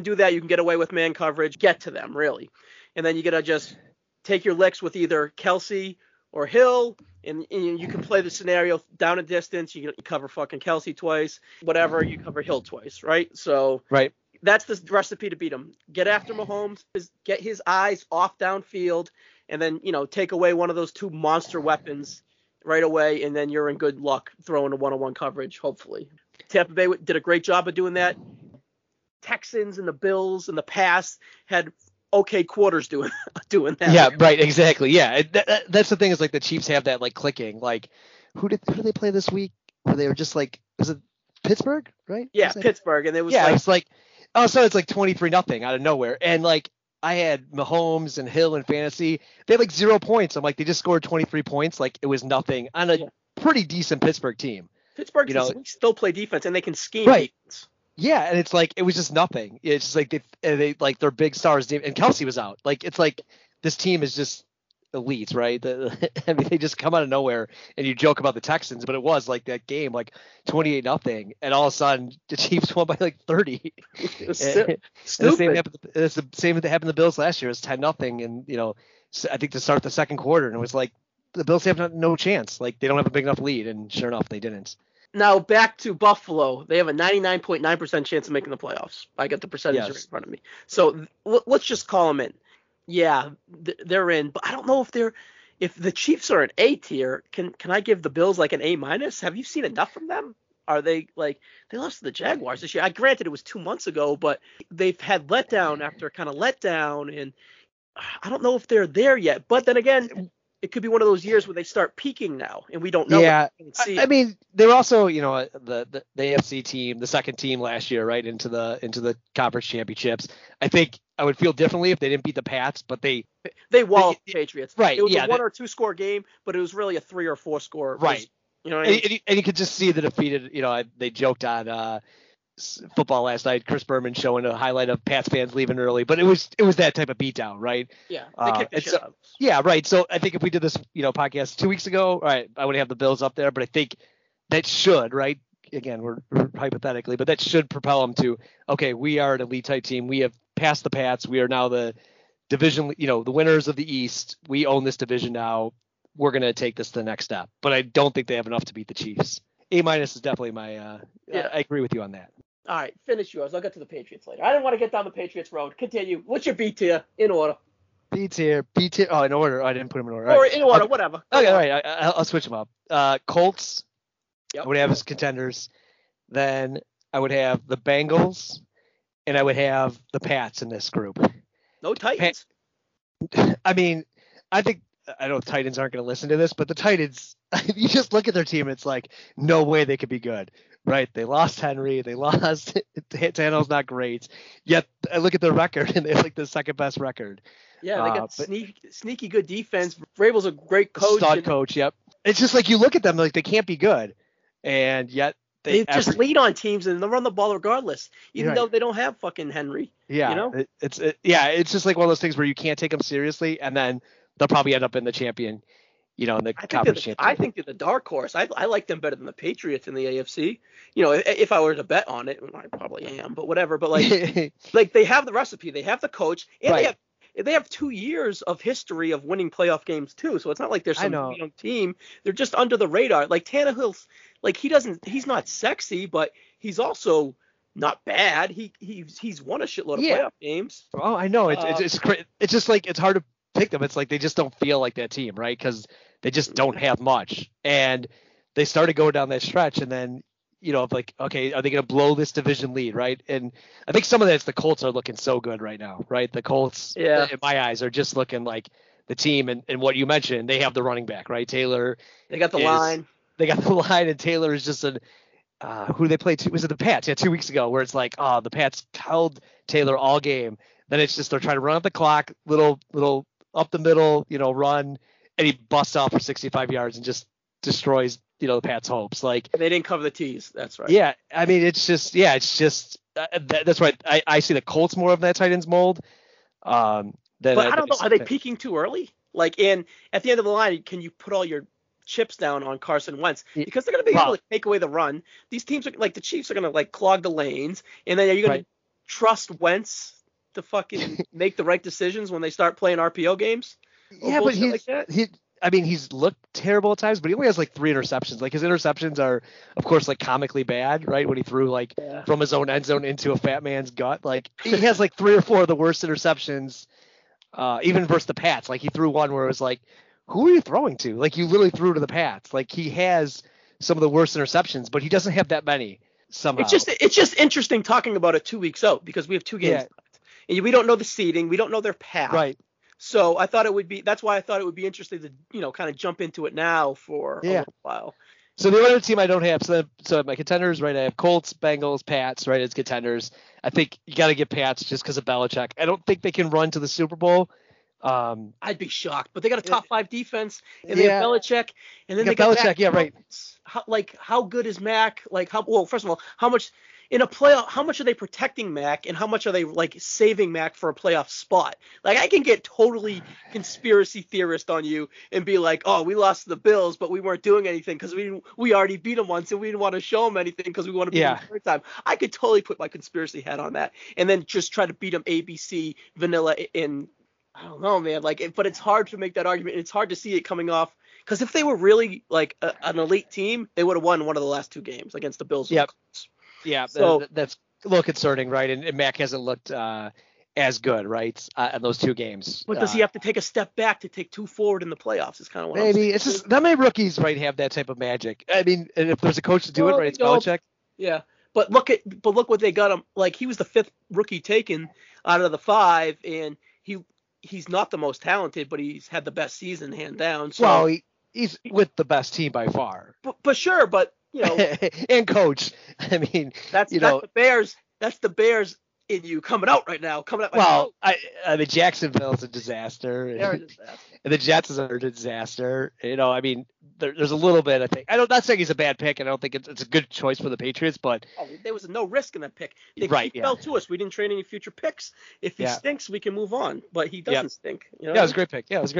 get away with man coverage, get to them really, and then you gotta just take your licks with either Kelsey or Hill, and you can play the scenario down a distance. You cover fucking Kelsey twice, whatever. You cover Hill twice, right? So right. That's the recipe to beat him. Get after Mahomes, get his eyes off downfield, and then, you know, take away one of those two monster weapons right away, and then you're in good luck throwing a one-on-one coverage, hopefully. Tampa Bay did a great job of doing that. Texans and the Bills in the past had okay quarters doing that. Yeah, right, exactly. Yeah, that's the thing is, like, the Chiefs have that, like, clicking. Like, who did they play this week? Where they were just, like, was it Pittsburgh, right? Yeah, Pittsburgh, and it was, yeah, like... Yeah, it's like... Oh, so it's like 23-0 out of nowhere. And like I had Mahomes and Hill in fantasy. They had like 0 points. I'm like, they just scored 23 points. Like it was nothing on a pretty decent Pittsburgh team. Pittsburgh, you know, still play defense and they can scheme. Right. Defense. Yeah. And it's like, it was just nothing. It's just like they like their big stars and Kelsey was out. Like, it's like this team is just elites, right? I mean, they just come out of nowhere and you joke about the Texans, but it was like that game, like 28-0, and all of a sudden the Chiefs won by like 30. It's the same that happened to the Bills last year. It was 10-0, and you know, I think to start the second quarter, and it was like the Bills have no chance. Like they don't have a big enough lead, and sure enough, they didn't. Now back to Buffalo, they have a 99.9% chance of making the playoffs. I got the percentage right in front of me, so let's just call them in. Yeah, they're in, but I don't know if the Chiefs are an A tier. Can I give the Bills like an A-? Have you seen enough from them? Are they like they lost to the Jaguars this year? Granted, it was 2 months ago, but they've had letdown after kind of letdown, and I don't know if they're there yet. But then again, it could be one of those years where they start peaking now, and we don't know. Yeah, I mean, they were also, you know, the AFC team, the second team last year, right, into the conference championships. I think I would feel differently if they didn't beat the Pats, but they walled the Patriots. Right. It was a 1 or 2 score game, but it was really a 3 or 4 score. Right. You know what I mean? And you could just see the defeated. You know, they joked on football last night, Chris Berman showing a highlight of Pats fans leaving early, but it was that type of beatdown, right? Yeah, they kicked the shit out. Yeah, right. So I think if we did this, you know, podcast 2 weeks ago, all right, I would have the Bills up there, but I think that should, right? Again, we're hypothetically, but that should propel them to, okay, we are an elite type team. We have passed the Pats. We are now the division, you know, the winners of the East. We own this division now. We're going to take this to the next step, but I don't think they have enough to beat the Chiefs. A- is definitely my. I agree with you on that. All right, finish yours. I'll get to the Patriots later. I didn't want to get down the Patriots road. Continue. What's your B tier in order? B tier. Oh, in order. Oh, I didn't put them in order. Or in order, whatever. Okay, all right. I'll switch them up. Colts. Yep. I would have as contenders. Then I would have the Bengals, and I would have the Pats in this group. No Titans. I know Titans aren't going to listen to this, but the Titans, you just look at their team, it's like, no way they could be good, right? They lost Henry. They lost – Tannehill's not great. Yet I look at their record, and they have, like, the second-best record. Yeah, they got sneaky good defense. Vrabel's a great coach. Stud coach, yep. It's just like you look at them, like, they can't be good. And yet they just lean on teams, and they'll run the ball regardless, even though they don't have fucking Henry. Yeah, you know? It's just like one of those things where you can't take them seriously, and then – they'll probably end up in the champion, you know, in the conference champion. I think they're the dark horse. I like them better than the Patriots in the AFC. You know, if I were to bet on it, I probably am, but whatever. But like, like they have the recipe, they have the coach, and they have 2 years of history of winning playoff games too. So it's not like they're some young team. They're just under the radar. Like Tannehill's, like he's not sexy, but he's also not bad. He's won a shitload of playoff games. Oh, I know. It's just like it's hard to pick them. It's like they just don't feel like that team, right? Because they just don't have much, and they started going down that stretch, and then, you know, like, okay, are they going to blow this division lead, right? And I think some of that's the Colts are looking so good right now, right? The Colts, in my eyes, are just looking like the team, and what you mentioned, they have the running back, right? Taylor. They got the line. They got the line, and Taylor is just an who they played to? Was it the Pats? Yeah, 2 weeks ago, where it's like, oh, the Pats held Taylor all game. Then it's just they're trying to run up the clock, little up the middle, you know, run, and he busts out for 65 yards and just destroys, you know, the Pats' hopes. Like, and they didn't cover the tees. That's right. Yeah, I mean, that's right. I see the Colts more of that Titans mold. But I don't know. Are they peaking too early? Like, and at the end of the line, can you put all your chips down on Carson Wentz? Because they're going to be able to take away the run. These teams are like the Chiefs are going to like clog the lanes, and then are you going to trust Wentz to fucking make the right decisions when they start playing RPO games? Yeah, but he's looked terrible at times, but he only has like 3 interceptions. Like his interceptions are, of course, like comically bad, right? When he threw like from his own end zone into a fat man's gut, like he has like 3 or 4 of the worst interceptions, even versus the Pats. Like he threw one where it was like, who are you throwing to? Like you literally threw to the Pats. Like he has some of the worst interceptions, but he doesn't have that many somehow. It's just interesting talking about it 2 weeks out because we have 2 games. Yeah. And we don't know the seeding. We don't know their path. Right. So I thought it would be interesting to, you know, kind of jump into it now for a little while. So the other team I don't have. So my contenders, right, I have Colts, Bengals, Pats, right, as contenders. I think you got to get Pats just because of Belichick. I don't think they can run to the Super Bowl. I'd be shocked. But they got a top 5 defense, and they have Belichick. And then they got Belichick, Mac. Yeah, right. How good is Mac? First of all, how much – in a playoff, how much are they protecting Mac, and how much are they like saving Mac for a playoff spot? Like, I can get totally conspiracy theorist on you and be like, "Oh, we lost the Bills, but we weren't doing anything because we already beat them once, and we didn't want to show them anything because we want to beat them the 3rd time." I could totally put my conspiracy hat on that, and then just try to beat them ABC vanilla. In I don't know, man. Like, but it's hard to make that argument, and it's hard to see it coming off. Because if they were really like an elite team, they would have won one of the last 2 games against the Bills. Yep. Yeah, so, that's a little concerning, right? And Mac hasn't looked as good, right, in those 2 games. But does he have to take a step back to take 2 forward in the playoffs? Is kind of what I'm saying. Maybe. It's just not many rookies, right, have that type of magic. I mean, and if there's a coach to do it, right, it's Belichick. Yeah, but look what they got him. Like he was the 5th rookie taken out of the 5, and he he's not the most talented, but he's had the best season hand down. So. Well, he's with the best team by far. But sure, but you know, and coach. I mean, that's the Bears. That's the Bears in you coming out right now. Well, the Jacksonville's a disaster. They're a disaster. And the Jets are a disaster. You know, I mean, there's a little bit. I think I'm not saying he's a bad pick, and I don't think it's a good choice for the Patriots. But there was no risk in that pick. He fell to us. We didn't trade any future picks. If he stinks, we can move on. But he doesn't stink. You know? Yeah, it was a great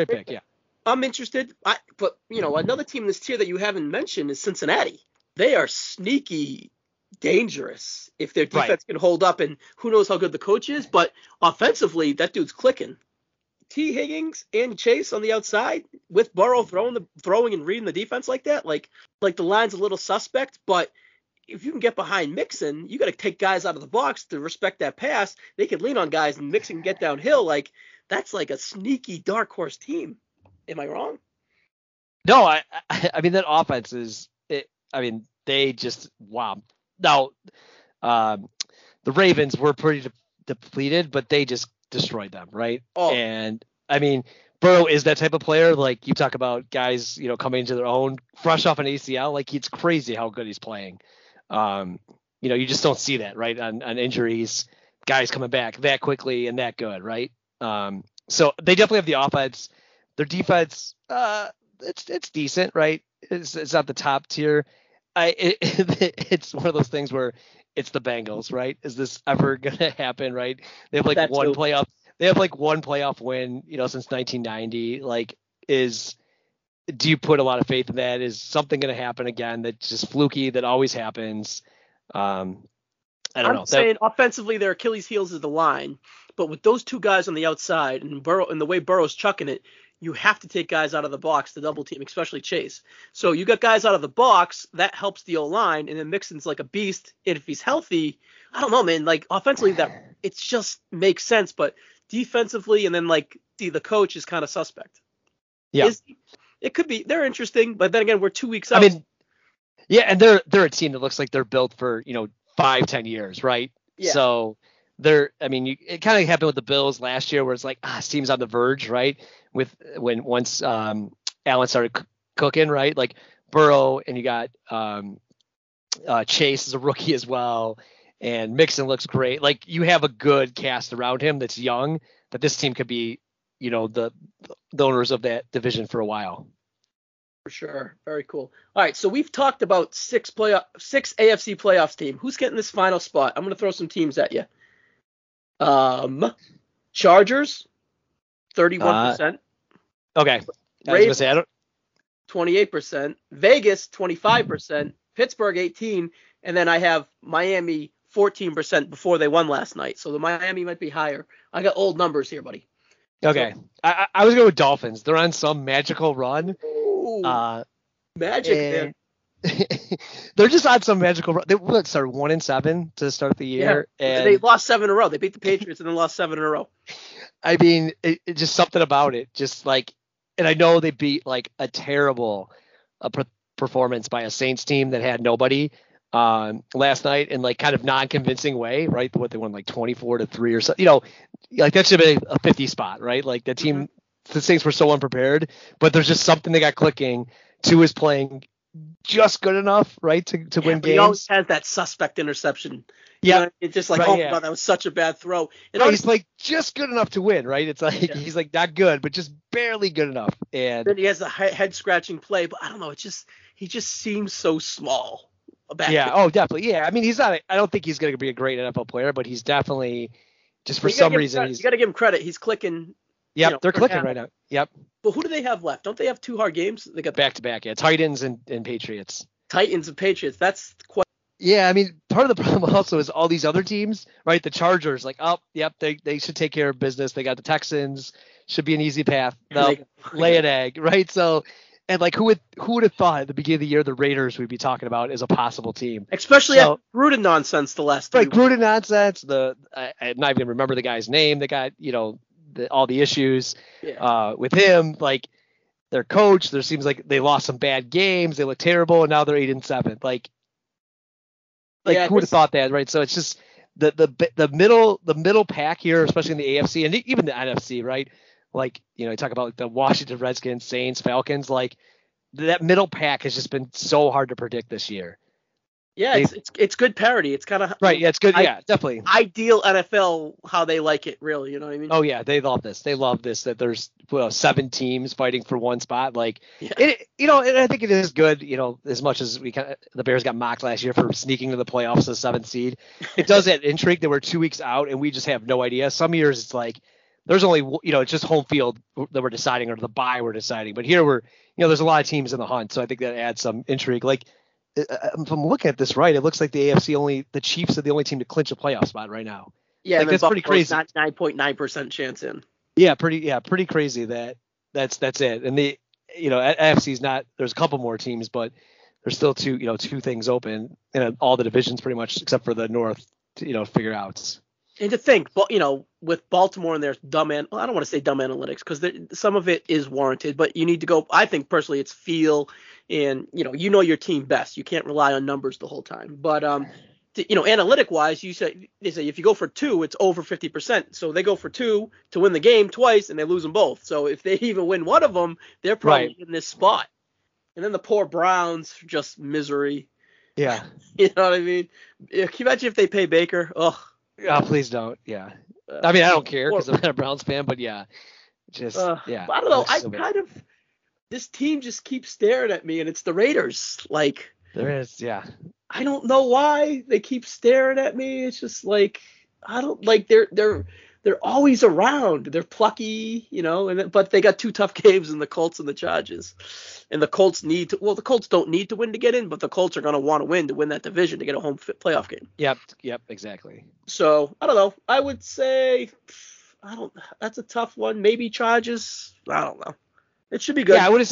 pick. Yeah. I'm interested, but you know, another team in this tier that you haven't mentioned is Cincinnati. They are sneaky dangerous if their defense can hold up, and who knows how good the coach is, but offensively, that dude's clicking. T. Higgins and Chase on the outside with Burrow throwing and reading the defense like that, like the line's a little suspect, but if you can get behind Mixon, you got to take guys out of the box to respect that pass. They can lean on guys and Mixon get downhill. Like that's like a sneaky dark horse team. Am I wrong? No, I mean that offense is. I mean they just wow. Now, the Ravens were pretty depleted, but they just destroyed them, right? Oh. And I mean Burrow is that type of player. Like you talk about guys, you know, coming into their own, fresh off an ACL. Like it's crazy how good he's playing. You know, you just don't see that, right? On injuries, guys coming back that quickly and that good, right? So they definitely have the offense. Their defense, it's decent, right? It's not the top tier. It's one of those things where it's the Bengals, right? Is this ever gonna happen, right? They have like one playoff win, you know, since 1990. Like, do you put a lot of faith in that? Is something gonna happen again that's just fluky that always happens? I don't know. I'm saying offensively, their Achilles' heels is the line, but with those two guys on the outside and Burrow and the way Burrow's chucking it. You have to take guys out of the box to double team, especially Chase. So you got guys out of the box, that helps the O-line, and then Mixon's like a beast. And if he's healthy, I don't know, man, like offensively that it just makes sense, but defensively and then like the coach is kind of suspect. Yeah. It could be they're interesting, but then again, we're 2 weeks out. I mean, yeah, and they're a team that looks like they're built for, you know, 5-10 years, right? Yeah. So it kind of happened with the Bills last year where it's like, this team's on the verge, right? Once Allen started cooking, right? Like Burrow and you got Chase is a rookie as well. And Mixon looks great. Like you have a good cast around him that's young that this team could be, you know, the owners of that division for a while. For sure. Very cool. All right. So we've talked about six AFC playoffs team. Who's getting this final spot? I'm going to throw some teams at you. Chargers, 31%. Okay. Ravens, 28%. Vegas, 25%. Pittsburgh, 18%. And then I have Miami, 14% before they won last night. So the Miami might be higher. I got old numbers here, buddy. Okay. So, I was going with Dolphins. They're on some magical run. Ooh, magic, man. They're just on some magical run. They started 1-7 to start the year, and they lost 7 in a row. They beat the Patriots and then lost 7 in a row. I mean, it just something about it, just like, and I know they beat like a terrible performance by a Saints team that had nobody last night in like kind of non-convincing way, right? What they won like 24-3 or something, you know, like that should have been a 50 spot, right? Like that team, the Saints were so unprepared, but there's just something they got clicking. Two is playing just good enough, right, to win games. He always has that suspect interception. Yeah, you know, it's just like, God, that was such a bad throw. And he's like just good enough to win, right? It's like he's like not good, but just barely good enough. And then he has a head scratching play, but I don't know. It's just he just seems so small. Definitely. Yeah, I mean, he's not. I don't think he's going to be a great NFL player, but he's definitely just for some reason. You got to give him credit. He's clicking. Yep, they're clicking right now. Yep. But who do they have left? Don't they have two hard games? They got back-to-back, Titans and Patriots. That's quite... Yeah, I mean, part of the problem also is all these other teams, right? The Chargers, like, they should take care of business. They got the Texans. Should be an easy path. They'll lay an egg, right? So, and like, who would have thought at the beginning of the year the Raiders would be talking about as a possible team? Especially after Gruden nonsense the last time. Right, Gruden nonsense. I'm not even remember the guy's name. They got, you know... all the issues with him, like their coach. There seems like they lost some bad games. They look terrible, and now they're 8-7. Who would have thought that, right? So it's just the middle pack here, especially in the AFC and even the NFC, right? like, you know, you talk about the Washington Redskins, Saints, Falcons, like that middle pack has just been so hard to predict this year. Yeah, it's good parody. It's kind of right. Yeah, it's good. Yeah, definitely. Ideal NFL how they like it, really. You know what I mean? Oh yeah, they love this. They love this that there's 7 teams fighting for one spot. Like, yeah. It, you know, and I think it is good. You know, as much as we kind of, the Bears got mocked last year for sneaking to the playoffs as a 7th seed, it does that intrigue that we're 2 weeks out and we just have no idea. Some years it's like there's only, you know, it's just home field that we're deciding, or the bye we're deciding. But here we're, you know, there's a lot of teams in the hunt, so I think that adds some intrigue. Like, if I'm looking at this right, it looks like the AFC the Chiefs are the only team to clinch a playoff spot right now. Yeah, like, that's pretty crazy. Not 9.9% chance in. Yeah, pretty crazy that that's it. And the, you know, AFC's not. There's a couple more teams, but there's still two things open, and all the divisions pretty much except for the North, you know, figure out. And to think, you know, with Baltimore and their I don't want to say dumb analytics because some of it is warranted, but you need to go. I think personally, it's feel and, you know your team best. You can't rely on numbers the whole time. But, analytic wise, they say if you go for 2, it's over 50%. So they go for 2 to win the game twice and they lose them both. So if they even win one of them, they're probably in this spot. And then the poor Browns, just misery. Yeah. You know what I mean? Can you imagine if they pay Baker? Ugh. Oh, please don't. Yeah. I mean, I don't care because I'm not a Browns fan, but yeah. Just, yeah. I don't know. This team just keeps staring at me, and it's the Raiders. Like, there is, yeah. I don't know why they keep staring at me. It's just like, I don't, like, they're always around. They're plucky, you know, but they got 2 tough games in the Colts and the Chargers. And the Colts the Colts don't need to win to get in, but the Colts are going to win that division to get a home playoff game. Yep, exactly. So, I don't know. I would say, that's a tough one. Maybe Chargers. I don't know. It should be good. Yeah, I would have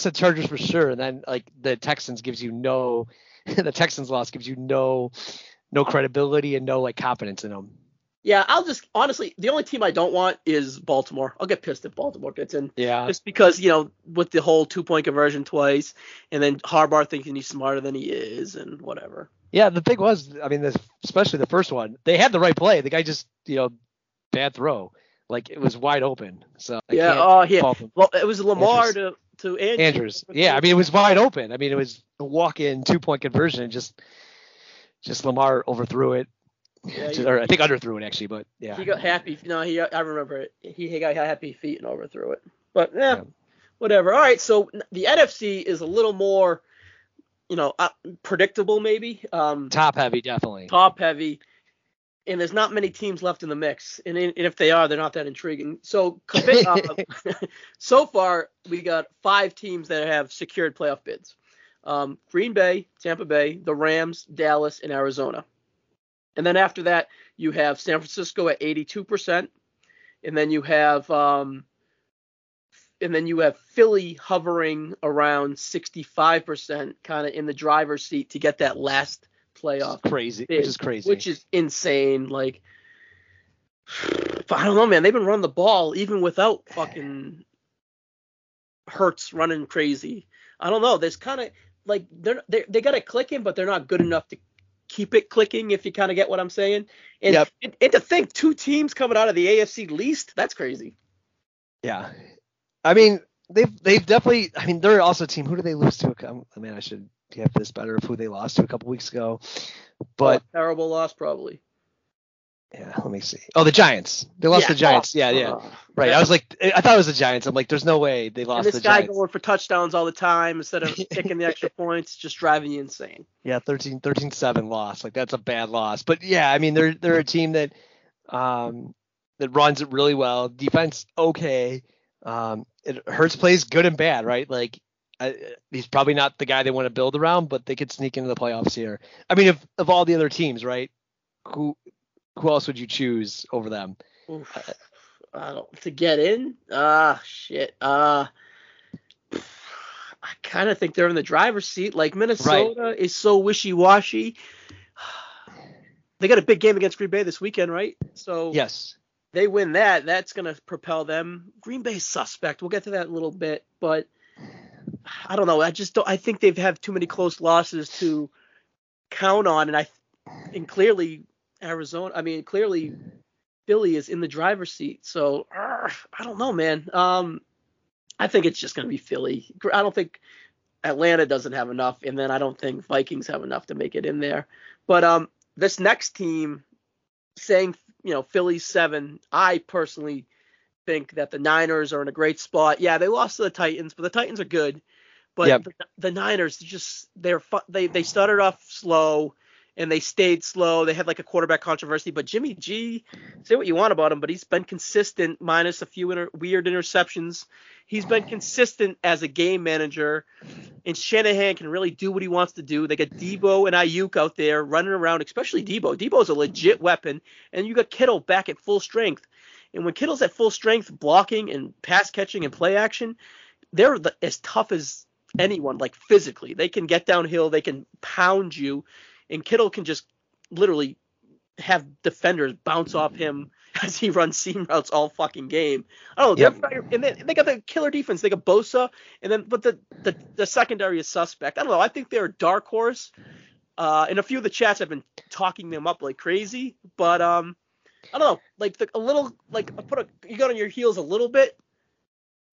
said Chargers for sure. And then, like, the Texans loss gives you no credibility and no, like, confidence in them. Yeah, I'll just honestly, the only team I don't want is Baltimore. I'll get pissed if Baltimore gets in. Yeah. Just because, you know, with the whole 2-point conversion twice, and then Harbaugh thinking he's smarter than he is, and whatever. Yeah, the thing was, I mean, especially the first one, they had the right play. The guy just, bad throw. Like, it was wide open. So well, it was Lamar Andrews. to Andrews. Yeah, I mean, it was wide open. I mean, it was a walk-in 2-point conversion, and just Lamar overthrew it. Yeah, I think underthrew it actually, but yeah. He got happy. No, I remember it. He got happy feet and overthrew it. But yeah, whatever. All right, so the NFC is a little more, predictable maybe. Top heavy, definitely. Top heavy, and there's not many teams left in the mix, and if they are, they're not that intriguing. So so far we got 5 teams that have secured playoff bids: Green Bay, Tampa Bay, the Rams, Dallas, and Arizona. And then after that, you have San Francisco at 82%, and then you have Philly hovering around 65%, kind of in the driver's seat to get that last playoff. Which is crazy. Which is insane. Like, I don't know, man. They've been running the ball even without fucking Hurts running crazy. I don't know. There's kind of like they got it clicking, but they're not good enough to keep it clicking, if you kind of get what I'm saying. And, and to think 2 teams coming out of the AFC least, that's crazy. Yeah. I mean, they've definitely – I mean, they're also a team – who do they lose to? I mean, I should get this better of who they lost to a couple weeks ago. But terrible loss probably. Yeah, let me see. Oh, the Giants. They lost the Giants. Yeah. Right. I was like – I thought it was the Giants. I'm like, there's no way they lost the Giants. And this guy going for touchdowns all the time instead of kicking the extra points, just driving you insane. Yeah, 13-7 loss. Like, that's a bad loss. But, yeah, I mean, they're a team that that runs it really well. Defense, okay. Hurts plays good and bad, right? Like, he's probably not the guy they want to build around, but they could sneak into the playoffs here. I mean, of all the other teams, right, who else would you choose over them? Oof, to get in? Shit. I kind of think they're in the driver's seat. Like, Minnesota is so wishy-washy. They got a big game against Green Bay this weekend, right? So yes, they win that. That's going to propel them. Green Bay's suspect. We'll get to that in a little bit, but I don't know. I think they've had too many close losses to count on, and clearly Arizona. I mean, clearly Billy is in the driver's seat. So I don't know, man. I think it's just going to be Philly. I don't think Atlanta doesn't have enough. And then I don't think Vikings have enough to make it in there. But this next team, saying, you know, Philly 7, I personally think that the Niners are in a great spot. Yeah, they lost to the Titans, but the Titans are good. But yep, the Niners just they started off slow and they stayed slow. They had like a quarterback controversy, but Jimmy G, say what you want about him, but he's been consistent minus a few weird interceptions. He's been consistent as a game manager, and Shanahan can really do what he wants to do. They got Debo and Ayuk out there running around, especially Debo. Debo's a legit weapon, and you got Kittle back at full strength. And when Kittle's at full strength, blocking and pass catching and play action, they're as tough as anyone, like physically. They can get downhill, they can pound you, and Kittle can just literally have defenders bounce off him as he runs seam routes all fucking game. Oh, yep. And then they got the killer defense. They got Bosa, and then but the secondary is suspect. I don't know. I think they're a dark horse. And a few of the chats have been talking them up like crazy, but I don't know. Like a little, like you got on your heels a little bit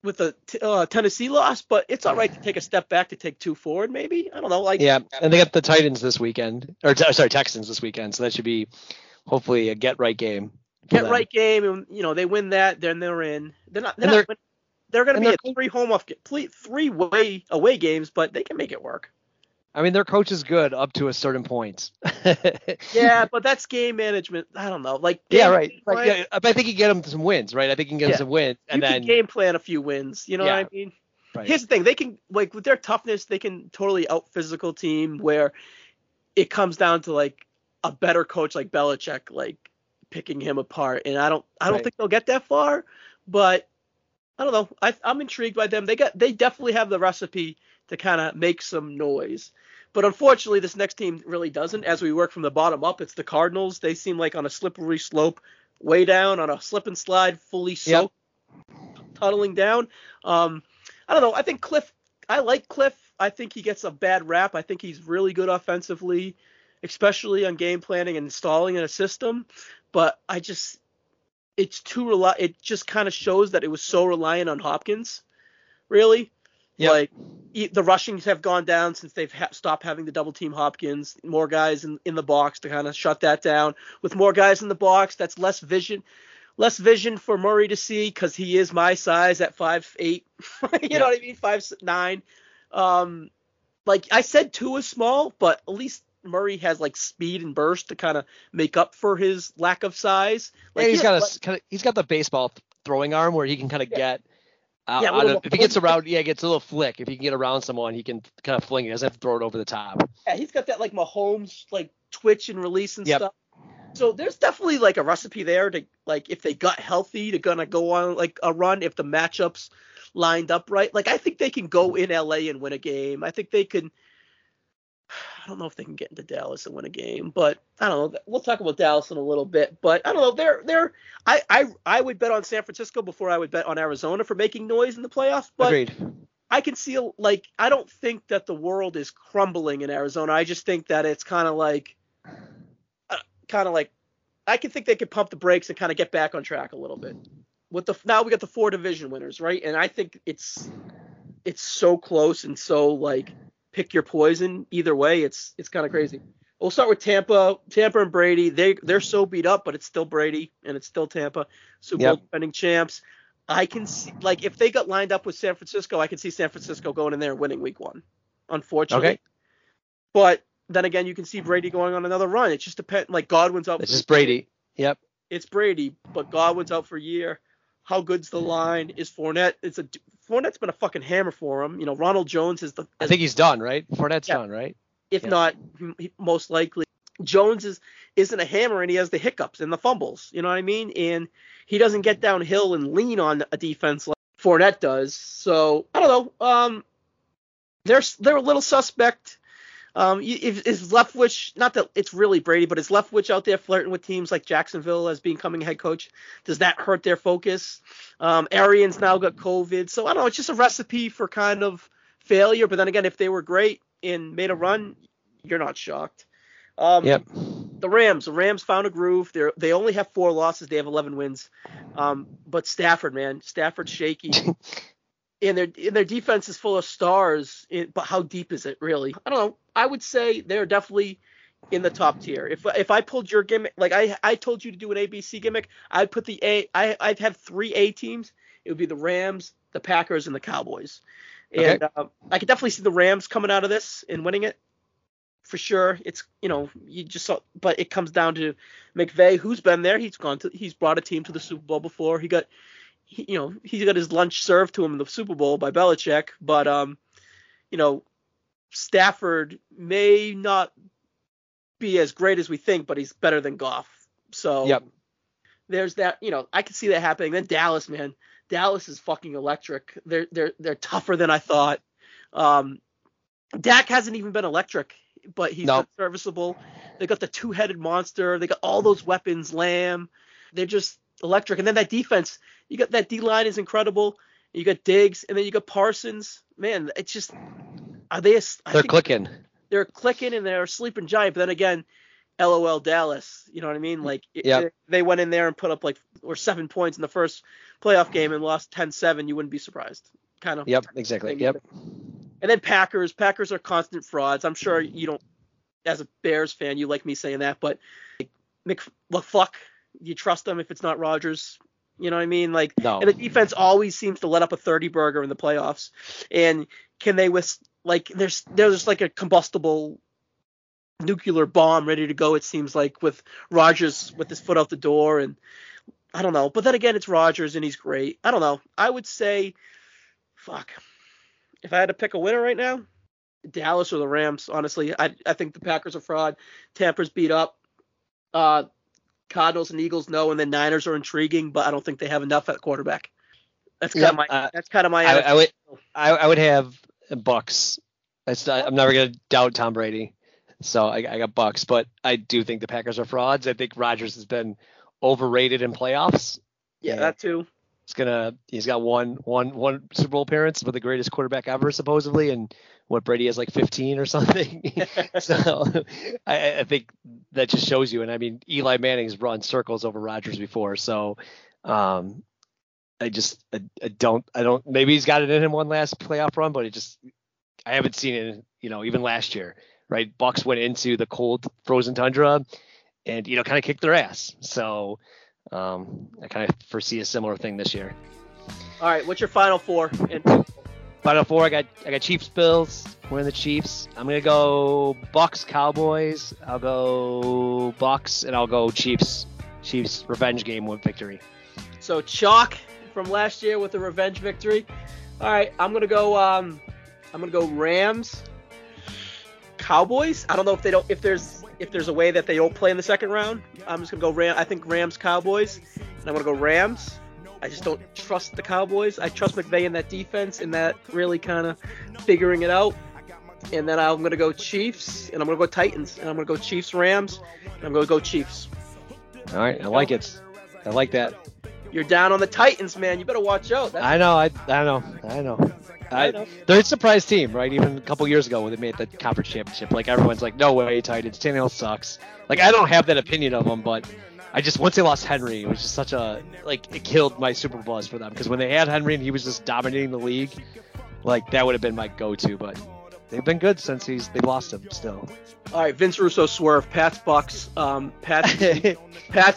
with the Tennessee loss, but it's all right to take a step back to take two forward, maybe. I don't know. Like yeah, and they got the Texans this weekend, so that should be hopefully a get right game, and you know they win that, then they're in. They're going to be at three away games, but they can make it work. I mean, their coach is good up to a certain point. Yeah, but that's game management. I don't know. Like, yeah, right. Like, yeah, but I think you get them some wins, right? I think you can get them some wins. And you can game plan a few wins. You know what I mean? Right. Here's the thing. They can, like, with their toughness, they can totally out-physical team where it comes down to, like, a better coach like Belichick, like, picking him apart. And I don't think they'll get that far. But I don't know. I'm intrigued by them. They definitely have the recipe to kind of make some noise. But unfortunately, this next team really doesn't. As we work from the bottom up, it's the Cardinals. They seem like on a slippery slope, way down, on a slip and slide, fully soaked, tunneling down. I don't know. I think I like Cliff. I think he gets a bad rap. I think he's really good offensively, especially on game planning and installing in a system. But it just kind of shows that it was so reliant on Hopkins, really. Yep. Like, the rushings have gone down since they've stopped having the double-team Hopkins. More guys in the box to kind of shut that down. With more guys in the box, that's less vision for Murray to see because he is my size at 5'8". You know what I mean? 5'9". Like, I said two is small, but at least Murray has, like, speed and burst to kind of make up for his lack of size. Like, yeah, he's got the baseball throwing arm where he can kind of get – if he gets around, he gets a little flick. If he can get around someone, he can kind of fling it. He doesn't have to throw it over the top. Yeah, he's got that like Mahomes like twitch and release and stuff. So there's definitely like a recipe there to like if they got healthy to gonna go on like a run if the matchups lined up right. Like I think they can go in LA and win a game. I think they can. I don't know if they can get into Dallas and win a game, but I don't know. We'll talk about Dallas in a little bit, but I don't know. I would bet on San Francisco before I would bet on Arizona for making noise in the playoffs. But agreed. I can see like I don't think that the world is crumbling in Arizona. I just think that it's kind of like I can think they could pump the brakes and kind of get back on track a little bit. Now we got the four division winners, right? And I think it's so close and so like. Pick your poison. Either way, it's kind of crazy. We'll start with Tampa. Tampa and Brady. They're so beat up, but it's still Brady and it's still Tampa. Super Bowl defending champs. I can see like if they got lined up with San Francisco, I can see San Francisco going in there and winning week one. Unfortunately. Okay. But then again, you can see Brady going on another run. It's just depend like Godwin's out. It's just Brady. Yep. It's Brady, but Godwin's out for a year. How good's the line? Is Fournette? Fournette's been a fucking hammer for him. You know, Ronald Jones is the. I think he's done, right? Fournette's done, right? If not, most likely Jones isn't a hammer, and he has the hiccups and the fumbles. You know what I mean? And he doesn't get downhill and lean on a defense like Fournette does. So I don't know. They're a little suspect. Is Leftwich, not that it's really Brady, but is Leftwich out there flirting with teams like Jacksonville as becoming head coach? Does that hurt their focus? Arians now got COVID. So I don't know. It's just a recipe for kind of failure. But then again, if they were great and made a run, you're not shocked. The Rams found a groove. They only have 4 losses. They have 11 wins. But Stafford, man, Stafford's shaky. And their defense is full of stars. But how deep is it really? I don't know. I would say they're definitely in the top tier. If I pulled your gimmick, like I told you to do an ABC gimmick, I'd put the A. I'd have 3 A teams. It would be the Rams, the Packers, and the Cowboys. And okay. I could definitely see the Rams coming out of this and winning it. For sure, it's, you know, you just saw, but it comes down to McVay, who's been there. He's brought a team to the Super Bowl before. He got his lunch served to him in the Super Bowl by Belichick. But Stafford may not be as great as we think, but he's better than Goff. So yep. There's that. I can see that happening. Then Dallas, man, Dallas is fucking electric. They're tougher than I thought. Dak hasn't even been electric. But he's not serviceable. They got the 2-headed monster. They got all those weapons, Lamb. They're just electric. And then that defense, you got that D-line is incredible. You got Diggs, and then you got Parsons. Man, it's just – they're clicking. They're clicking, and they're a sleeping giant. But then again, LOL Dallas. You know what I mean? Like They went in there and put up 7 points in the first playoff game and lost 10-7. You wouldn't be surprised. Kind of. Yep, exactly. Yep. And then Packers are constant frauds. I'm sure you don't, as a Bears fan, you like me saying that, but fuck, you trust them if it's not Rodgers. You know what I mean? No. And the defense always seems to let up a 30-burger in the playoffs. And can they there's just like a combustible nuclear bomb ready to go, it seems like, with Rodgers with his foot out the door, and I don't know. But then again, it's Rodgers and he's great. I don't know. I would say, fuck. If I had to pick a winner right now, Dallas or the Rams, honestly. I think the Packers are fraud. Tampa's beat up. Cardinals and Eagles, no. And then Niners are intriguing, but I don't think they have enough at quarterback. That's kind of my. I would have Bucks. I'm never going to doubt Tom Brady, so I got Bucks. But I do think the Packers are frauds. I think Rodgers has been overrated in playoffs. Yeah, that too. He's got one Super Bowl appearance with the greatest quarterback ever, supposedly, and Brady has 15 or something. So I think that just shows you. And I mean, Eli Manning's run circles over Rodgers before. So I don't. Maybe he's got it in him one last playoff run, but I haven't seen it. Even last year, right? Bucks went into the cold, frozen tundra, and kind of kicked their ass. So. I kind of foresee a similar thing this year. All right, what's your final four? Final four, I got Chiefs, Bills. We're in the Chiefs. I'm gonna go Bucks, Cowboys. I'll go Bucks, and I'll go Chiefs. Chiefs revenge game, win victory. So chalk from last year with a revenge victory. All right, I'm gonna go Rams, Cowboys. I don't know if there's a way that they don't play in the second round. I'm just going to go Rams. I think Rams, Cowboys. And I'm going to go Rams. I just don't trust the Cowboys. I trust McVay in that defense and that really kind of figuring it out. And then I'm going to go Chiefs. And I'm going to go Titans. And I'm going to go Chiefs, Rams. And I'm going to go Chiefs. All right. I like it. I like that. You're down on the Titans, man. You better watch out. I know. They're a surprise team, right? Even a couple years ago when they made the conference championship, everyone's like, no way, Titans. Tannehill sucks. I don't have that opinion of them, but I just once they lost Henry, it was just such a it killed my Super Buzz for them because when they had Henry and he was just dominating the league, that would have been my go-to. But they've been good since they've lost him still. All right, Vince Russo swerve. Pats Bucks. Pats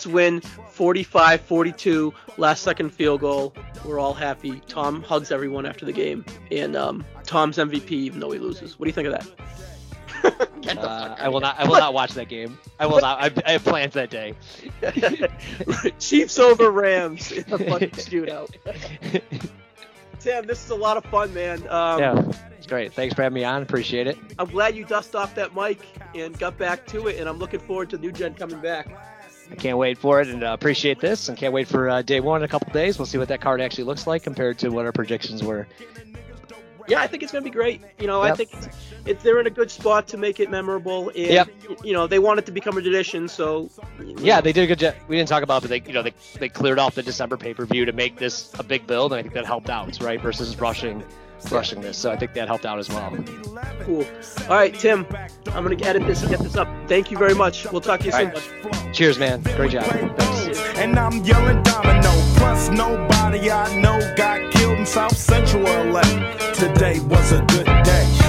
win 45-42. Last second field goal. We're all happy. Tom hugs everyone after the game, and Tom's MVP even though he loses. What do you think of that? Get the fuck out of here. I will not watch that game. I will not. I have plans that day. Chiefs over Rams in a fucking shootout. Tim, this is a lot of fun, man. It's great. Thanks for having me on. Appreciate it. I'm glad you dusted off that mic and got back to it, and I'm looking forward to New Gen coming back. I can't wait for it, and appreciate this, and can't wait for day one in a couple days. We'll see what that card actually looks like compared to what our predictions were. Yeah, I think it's going to be great. I think they're in a good spot to make it memorable. And, they want it to become a tradition, so. Yeah, they did a good job. We didn't talk about it, but they cleared off the December pay-per-view to make this a big build, and I think that helped out, right, versus rushing crushing this. So I think that helped out as well. Cool. All right, Tim, I'm going to edit this and get this up. Thank you very much. We'll talk to you soon. Cheers, man. Great job. And I'm yelling domino. Plus nobody I know got killed in South Central LA. Today was a good day.